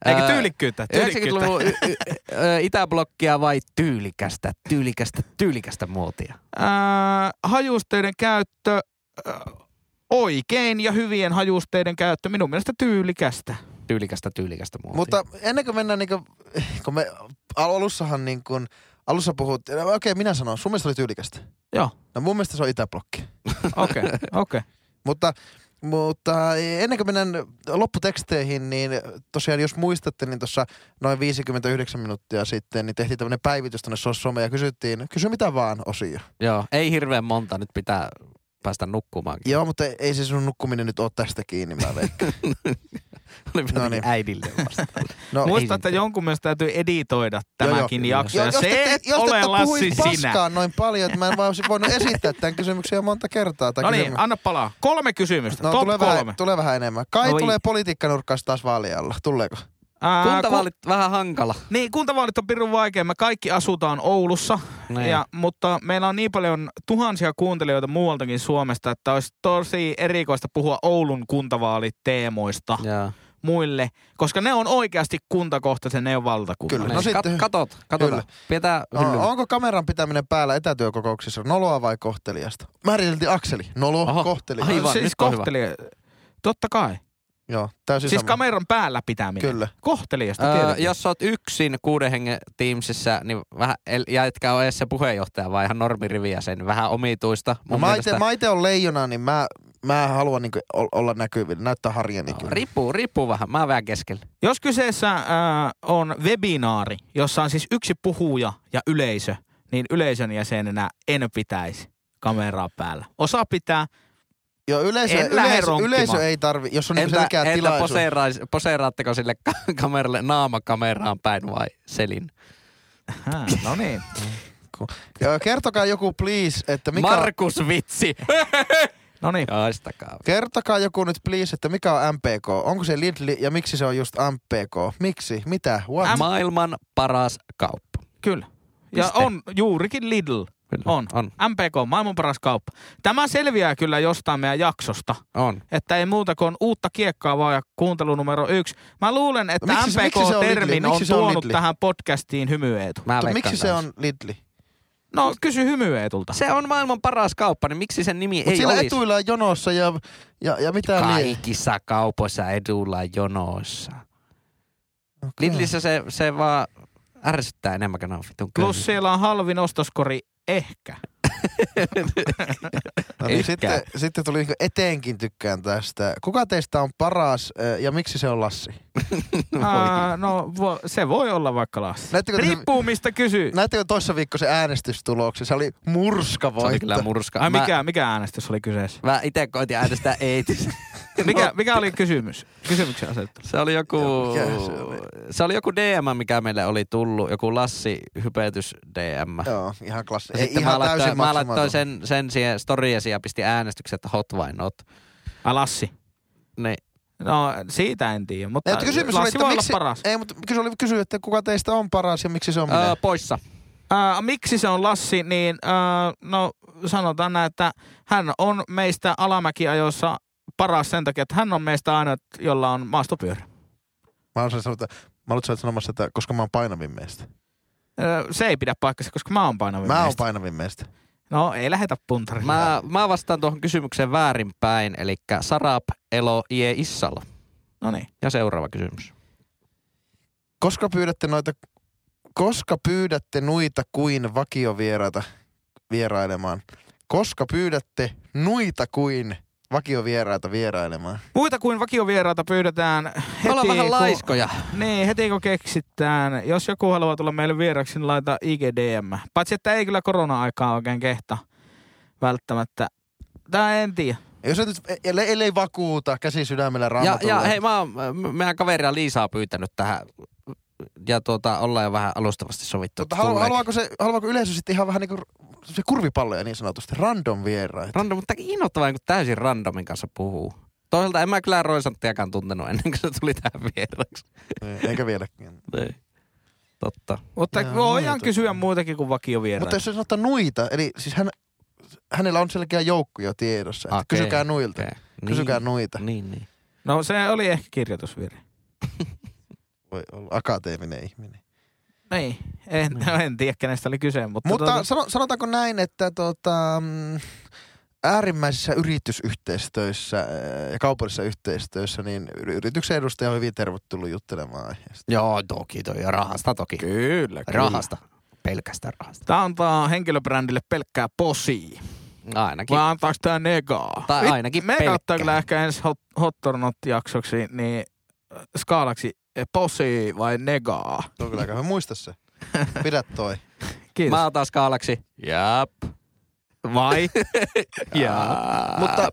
Eikö tyylikkyyttä? tyylikkyyttä. yhdeksänkymmentäluvun y- y- itäblokkia vai tyylikästä, tyylikästä, tyylikästä muotia? Ää, hajusteiden käyttö, ää, oikein ja hyvien hajusteiden käyttö, minun mielestä tyylikästä. Tyylikästä, tyylikästä muotia. Mutta ennen kuin mennään, niin kuin, kun me alussahan niin kuin, alussa puhuttiin, no, okei okay, minä sanon, sun mielestä oli tyylikästä. Joo. No mun mielestä se on itäblokki. Okei, okei. Okay. Mutta... Mutta ennen kuin mennään lopputeksteihin, niin tosiaan jos muistatte, niin tuossa noin viisikymmentäyhdeksän minuuttia sitten niin tehtiin tämmöinen päivitys tuonne someen ja kysyttiin, kysy mitä vaan osio. Joo, ei hirveän monta, nyt pitää päästä nukkumaan. Joo, mutta ei se sun nukkuminen nyt ole tästä kiinni, mä veikkaan. No niin. Äidille vastaan. No, muista, että jonkun mielestä täytyy editoida tämäkin jo, jo. jakso. Jo, ja se te, et ole Lassi sinä. Noin paljon, että mä en vaan olisi voinut esittää tämän kysymyksiä monta kertaa. No niin, anna palaa. Kolme kysymystä. No, top tulee, kolme. Vähän, tulee vähän enemmän. Kai no, tulee politiikkanurkkaus taas vaalialla. Tuleeko? Ää, kuntavaalit kun... vähän hankala. Niin, kuntavaalit on pirun vaikea. Me kaikki asutaan Oulussa, ja, mutta meillä on niin paljon tuhansia kuuntelijoita muualtakin Suomesta, että olisi tosi erikoista puhua Oulun kuntavaaliteemoista ja. muille, koska ne on oikeasti kuntakohtaisen, ne on valtakunnan. Kyllä, no sitten... Katot, katsotaan. Pitää hyllyä. Onko kameran pitäminen päällä etätyökokouksissa noloa vai kohteliasta? Määriteltiin Akseli. Nolo, Oho, kohteliasta. Aivan, siis kohteliasta. Totta kai. Joo, siis sama. Kameran päällä pitäminen. Kyllä. Kohteliasta öö, Jos sä oot yksin kuuden hengen Teamsissa, niin vähän, ja etkä ole edes se puheenjohtaja, vaan ihan normiriviä sen, vähän omituista. No mä mielestä... ite on leijona, niin mä, mä haluan niinku olla näkyvillä, näyttää harjeni. No, riippuu, riippuu vähän, mä oon vähän keskellä. Jos kyseessä äh, on webinaari, jossa on siis yksi puhuja ja yleisö, niin yleisön jäsenenä en pitäisi kameraa päällä. Osa pitää... Joo, yleisö, yleisö, yleisö ei tarvi, jos on entä, niin selkeä tilaisuus. Entä poseeraatteko sille kameralle, naamakameraan päin vai selin? Aha, no niin. Ja kertokaa joku please, että mikä... Markus vitsi! No niin. Jaistakaa. Kertokaa joku nyt please, että mikä on M P K? Onko se Lidl ja miksi se on just M P K? Miksi? Mitä? What? Maailman paras kauppa. Kyllä. Ja Piste. On juurikin Lidl. On. on. M P K, maailman paras kauppa. Tämä selviää kyllä jostain meidän jaksosta. On. Että ei muuta kuin uutta kiekkaa vaan ja kuuntelu numero yksi. Mä luulen, että no, M P K-termin on, on tuonut on tähän podcastiin Hymyetu. Miksi se on Lidli? No kysy Hymyetulta. Se on maailman paras kauppa, niin miksi sen nimi Mut ei olisi? Mutta sillä etuilla on jonossa ja, ja, ja mitään... Kaikissa liian. Kaupoissa edulla jonossa. Okay. Lidlissä se, se vaan ärsyttää enemmän kuin vitun. Plus siellä on halvin ostoskori. Ehkä. No niin, sitten, sitten tuli niinku eteenkin tykkään tästä. Kuka teistä on paras ja miksi se on Lassi? Aa, no vo, se voi olla vaikka Lassi. Näettekö, riippuu mistä kysyy. Näettekö toissa viikko se äänestystuloksi? Se oli murska voitto. Se oli kyllä murska. Ai, mä, mikä, mikä äänestys oli kyseessä? Mä ite koitin äänestää eitis. Mikä, mikä oli kysymys? Kysymyksen asettelu. Se oli joku, ja, se oli? Se oli joku D M, mikä meille oli tullut. Joku Lassi-hypetys D M. Joo, ihan klassi. Ei, ihan mä täysin mä laittoin sen, sen siihen storiesi ja pisti äänestykset, että hot vai not. A Lassi? Niin. No siitä en tiedä, mutta ei, kysymys Lassi oli, voi miksi, olla paras. Ei, mutta kysy, oli kysyä, että kuka teistä on paras ja miksi se on öö, minä? Poissa. Öö, miksi se on Lassi, niin öö, no sanotaan näin, että hän on meistä alamäkiajoissa paras sen takia, että hän on meistä aina, jolla on maastopyörä. Mä olen sanonut, että, mä olen sanomassa, että koska mä oon painavin meistä. Se ei pidä paikkansa, koska mä oon painavin mä meistä. Mä oon painavin meistä. No, ei lähetä puntarilla. Mä, mä vastaan tuohon kysymykseen väärinpäin, eli Sarab, Elo, Ie, Issalo. No niin. Ja seuraava kysymys. Koska pyydätte noita, koska pyydätte noita kuin vakiovieraita vierailemaan? Koska pyydätte noita kuin... vakiovieraita vierailemaan. Muita kuin vakiovieraita pyydetään heti. Ollaan vähän laiskoja. Kun, niin, heti kun keksitään. Jos joku haluaa tulla meille vieraksi, niin laita I G D M. Paitsi, että ei kyllä korona-aikaa oikein kehta välttämättä. Tää en tiedä. Jos nyt, ellei, ellei vakuuta, käsi sydämellä raamatulla. Ja, ja hei, mä oon, meidän kaveria Liisaa pyytänyt tähän. Ja tuota, ollaan jo vähän alustavasti sovittu. Mutta halu, haluaako, se, haluaako yleisö sitten ihan vähän niin kuin se kurvipalloja niin sanotusti, random vieraita? Random, mutta innoittavaa, kun täysin randomin kanssa puhuu. Toisaalta en mä kyllä Roisanttiakaan tuntenut ennen kuin se tuli tähän vieraksi. Eikä vieläkin. Ei. Totta. Mutta jaa, voidaan kysyä muitakin kuin vakiovieraita. Mutta jos se sanotaan noita, eli siis hän, hänellä on selkeä joukko jo tiedossa. Okay. Kysykää noilta. Okay. Kysykää niin, noita. Niin, niin. No se oli ehkä kirjoitusvirhe. Voi olla akateeminen ihminen. Niin, en, no en tiedä kenestä oli kyse, mutta... Mutta tuota... sano, sanotaanko näin, että tuota, äärimmäisissä yritysyhteistyössä ja kaupallisissa yhteistyössä, niin yrityksen edustaja on hyvin tervetullut juttelemaan aiheesta. Joo, toki toi, ja rahasta toki. Kyllä, kyllä. Rahasta, pelkästään rahasta. Tämä antaa henkilöbrändille pelkkää posia. Ainakin. Vai antaako tämä negaa? Tai ainakin pelkkää. Me katsotaan kyllä ehkä ensi hot, hot or not -jaksoksi, niin skaalaksi... Posi vai negaa? Tuo kyllä aika muista se. Pidä toi. Kiitos. Mä otan skaalaksi. Jääp. Vai? Jääp. Mutta,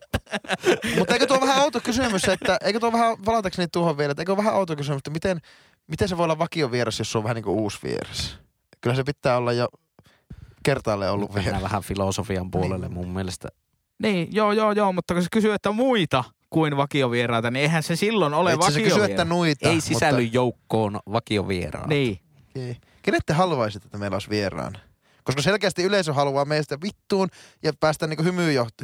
mutta eikö tuo vähän outo kysymys, että, eikö tuo vähän, valatakseni tuohon vielä, että eikö vähän outo kysymys, että miten, miten se voi olla vakio vieras, jos se on vähän niin kuin uusi vieras? Kyllä se pitää olla jo kertaalleen ollut vieras. Vähän filosofian puolelle niin. Mun mielestä. Niin, joo, joo, joo, mutta kun se kysyy, että muita kuin vakiovieraita, niin eihän se silloin ole et vakiovieraita. Nuita, ei sisälly mutta... joukkoon vakiovieraita. Niin. Okay. Kenet te haluaisit, että meillä olisi vieraana? Koska selkeästi yleisö haluaa meistä vittuun ja päästään niinku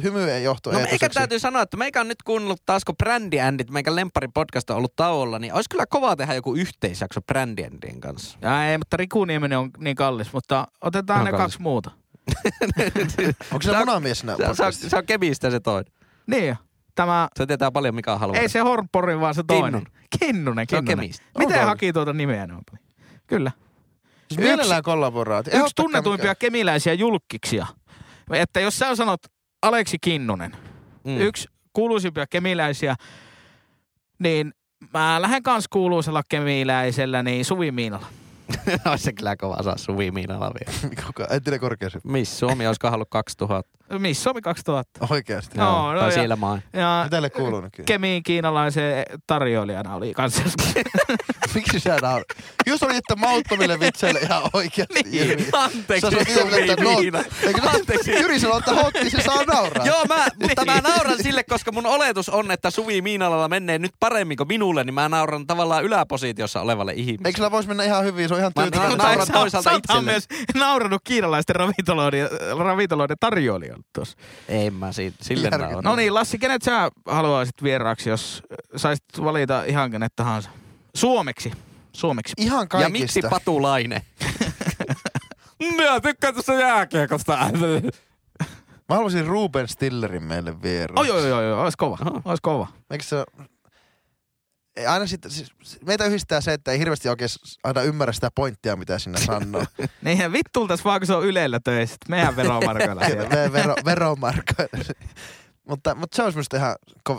hymyyn johtoon. No meikä täytyy sanoa, että meikä on nyt kuunnellut taas, kun Brändäänit, meikän lempparipodcast on ollut tauolla, niin olisi kyllä kovaa tehdä joku yhteisjakso Brändäänitien kanssa. Ja ei, mutta Rikunieminen on niin kallis, mutta otetaan no, ne kallis. Kaksi muuta. Onko se munamies nää podcastissa? Se on Kemistä se toinen. Niin. Tämä... Se tietää paljon, mikä on haluaa. Ei se Hornporin, vaan se toinen. Kinnunen. Kinnunen, Kinnunen. Miten haki tuota nimeä noin paljon? Kyllä. Mielellään kollaboraatio. Yksi tunnetuimpia mikä... kemiläisiä julkkiksia. Että jos sä sanot Aleksi Kinnunen, mm. yksi kuuluisimpia kemiläisiä, niin mä lähden kans kuuluisella kemiläisellä, niin Suvi Miinala. Olisi se kyllä kova saa Suvi Miinala vielä. Entinen korkeasyppä. Miss Suomi olisiko ollut kaksituhatta? Miss Suomi kaksituhatta. Oikeasti. No, no, no, tai siellä maan. Tälle kuuluu nykyään. Kemiin kiinalaisen tarjoilijana oli kanssa. Miksi sä naurat? Jos olitte mauttomille vitseille ihan oikeasti. Niin, anteksi. Anteeksi. Jyri sanoi, että hotti, se saa nauraa. Joo, mä, mutta mä nauran sille, koska mun oletus on, että Suvi Miinalalla menee nyt paremmin kuin minulle, niin mä nauran tavallaan yläpositiossa olevalle ihmiselle. Eikö sillä voisi mennä ihan hyvin? Se on ihan tyytyväinen. Mä nauran toisaalta itselleen. Sä oot myös naurannut kiinalaisten ravintoloiden tarjoilijoille tuossa. Ei mä sille nauran. No niin, Lassi, kenet sä haluaisit vieraaksi, jos saisit valita ihan kenet tahansa? Suomeksi. Suomeksi. Ihan kaikista. Ja miksi Patulainen? Mä tykkään tuossa jääkiekosta. Mä haluaisin Ruben Stillerin meille vieraaksi. Oi, oi, oi, oi. Olis kova. Oho. Olis kova. Eikö se... Aina sit, siis meitä yhdistää se, että ei hirveästi oikein aina ymmärrä sitä pointtia, mitä sinä sanoo. Niinhän vittultais vaan, kun se on Ylellä töissä. Mehän veromarkoilla. Vero, veromarkoilla. mutta, mutta se olisi minusta ihan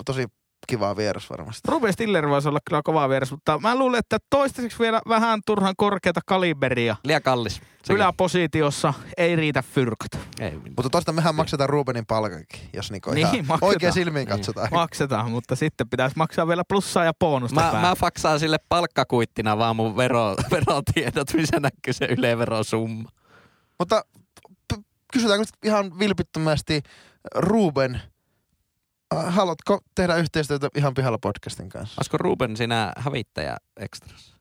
tosi... kivaa vieras varmasti. Ruben Stiller voisi olla kyllä kovaa vieras, mutta mä luulen, että toistaiseksi vielä vähän turhan korkeata kaliberia. Liian kallis. Yläpositiossa ei riitä fyrkata. Ei. Mutta toista mehän maksetaan Rubenin palkankin, jos niinku niin, ihan maksetaan. Oikein silmiin katsotaan. Niin. Maksetaan, mutta sitten pitäisi maksaa vielä plussaa ja bonusta mä, päälle. Mä faksaan sille palkkakuittina vaan mun vero, verotiedot, missä näkyy se yleverosumma. Mutta p- kysytäänkö ihan vilpittömästi Ruben... Haluatko tehdä yhteistyötä ihan pihalla podcastin kanssa? Olisiko Ruben sinä hävittäjä ekstrassa?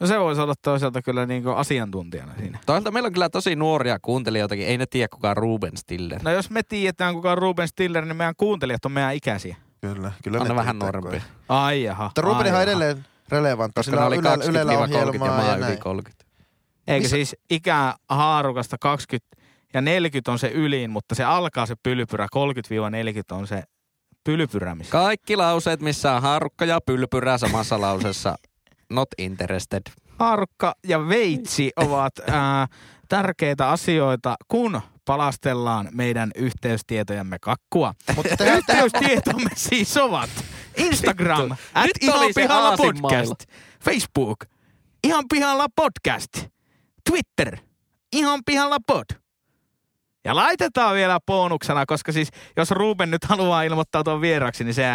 No se voisi olla toisaalta kyllä niin kuin asiantuntijana siinä. Toisaalta meillä on kyllä tosi nuoria kuuntelijoitakin. Ei ne tiedä kukaan Ruben Stiller. No jos me tiedetään kukaan Ruben Stiller, niin meidän kuuntelijat on meidän ikäisiä. Kyllä. Kyllä anna vähän nuorempia. Ai jaha. Mutta Rubenihan on edelleen relevantti. Koska ne oli kaksikymmentä kolmekymmentä ja mä yli kolmekymmentä. Eikö missä? Siis ikähaarukasta kaksikymmentä ja neljäkymmentä on se ylin, mutta se alkaa se pylpyrä. kolmekymmentä neljäkymmentä on se... pylpyrämistä. Kaikki lauseet, missä on haarukka ja pylpyrä samassa lauseessa. Not interested. Haarukka ja veitsi ovat ää, tärkeitä asioita, kun palastellaan meidän yhteystietojamme kakkua. Te... Yhteystietomme siis ovat Instagram, Vittu. at Nyt ihan pihalla podcast, Facebook, ihan pihalla podcast, Twitter, ihan pihalla pod. Ja laitetaan vielä bonuksena, koska siis jos Ruben nyt haluaa ilmoittautua vieraksi, niin se ei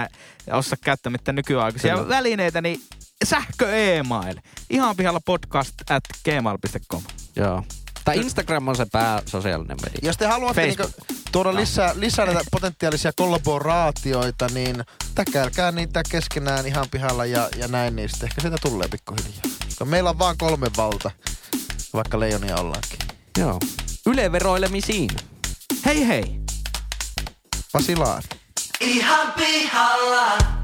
osaa käyttämättä nykyaikaisia Kyllä. välineitä, niin sähkö e-mail. Ihan pihalla podcast at gmail piste com. Joo. Tai Instagram on se pääsosiaalinen media. Jos te haluatte niinku tuoda lisää, lisää näitä potentiaalisia kollaboraatioita, niin täkälkää niitä keskenään ihan pihalla ja, ja näin, niin sitten ehkä sieltä tulee pikkuhiljaa. Meillä on vaan kolme valta, vaikka leijonia ollaankin. Joo. Yleveroilemisiin. Hei hei. Pasilaan. Ihan pihalla.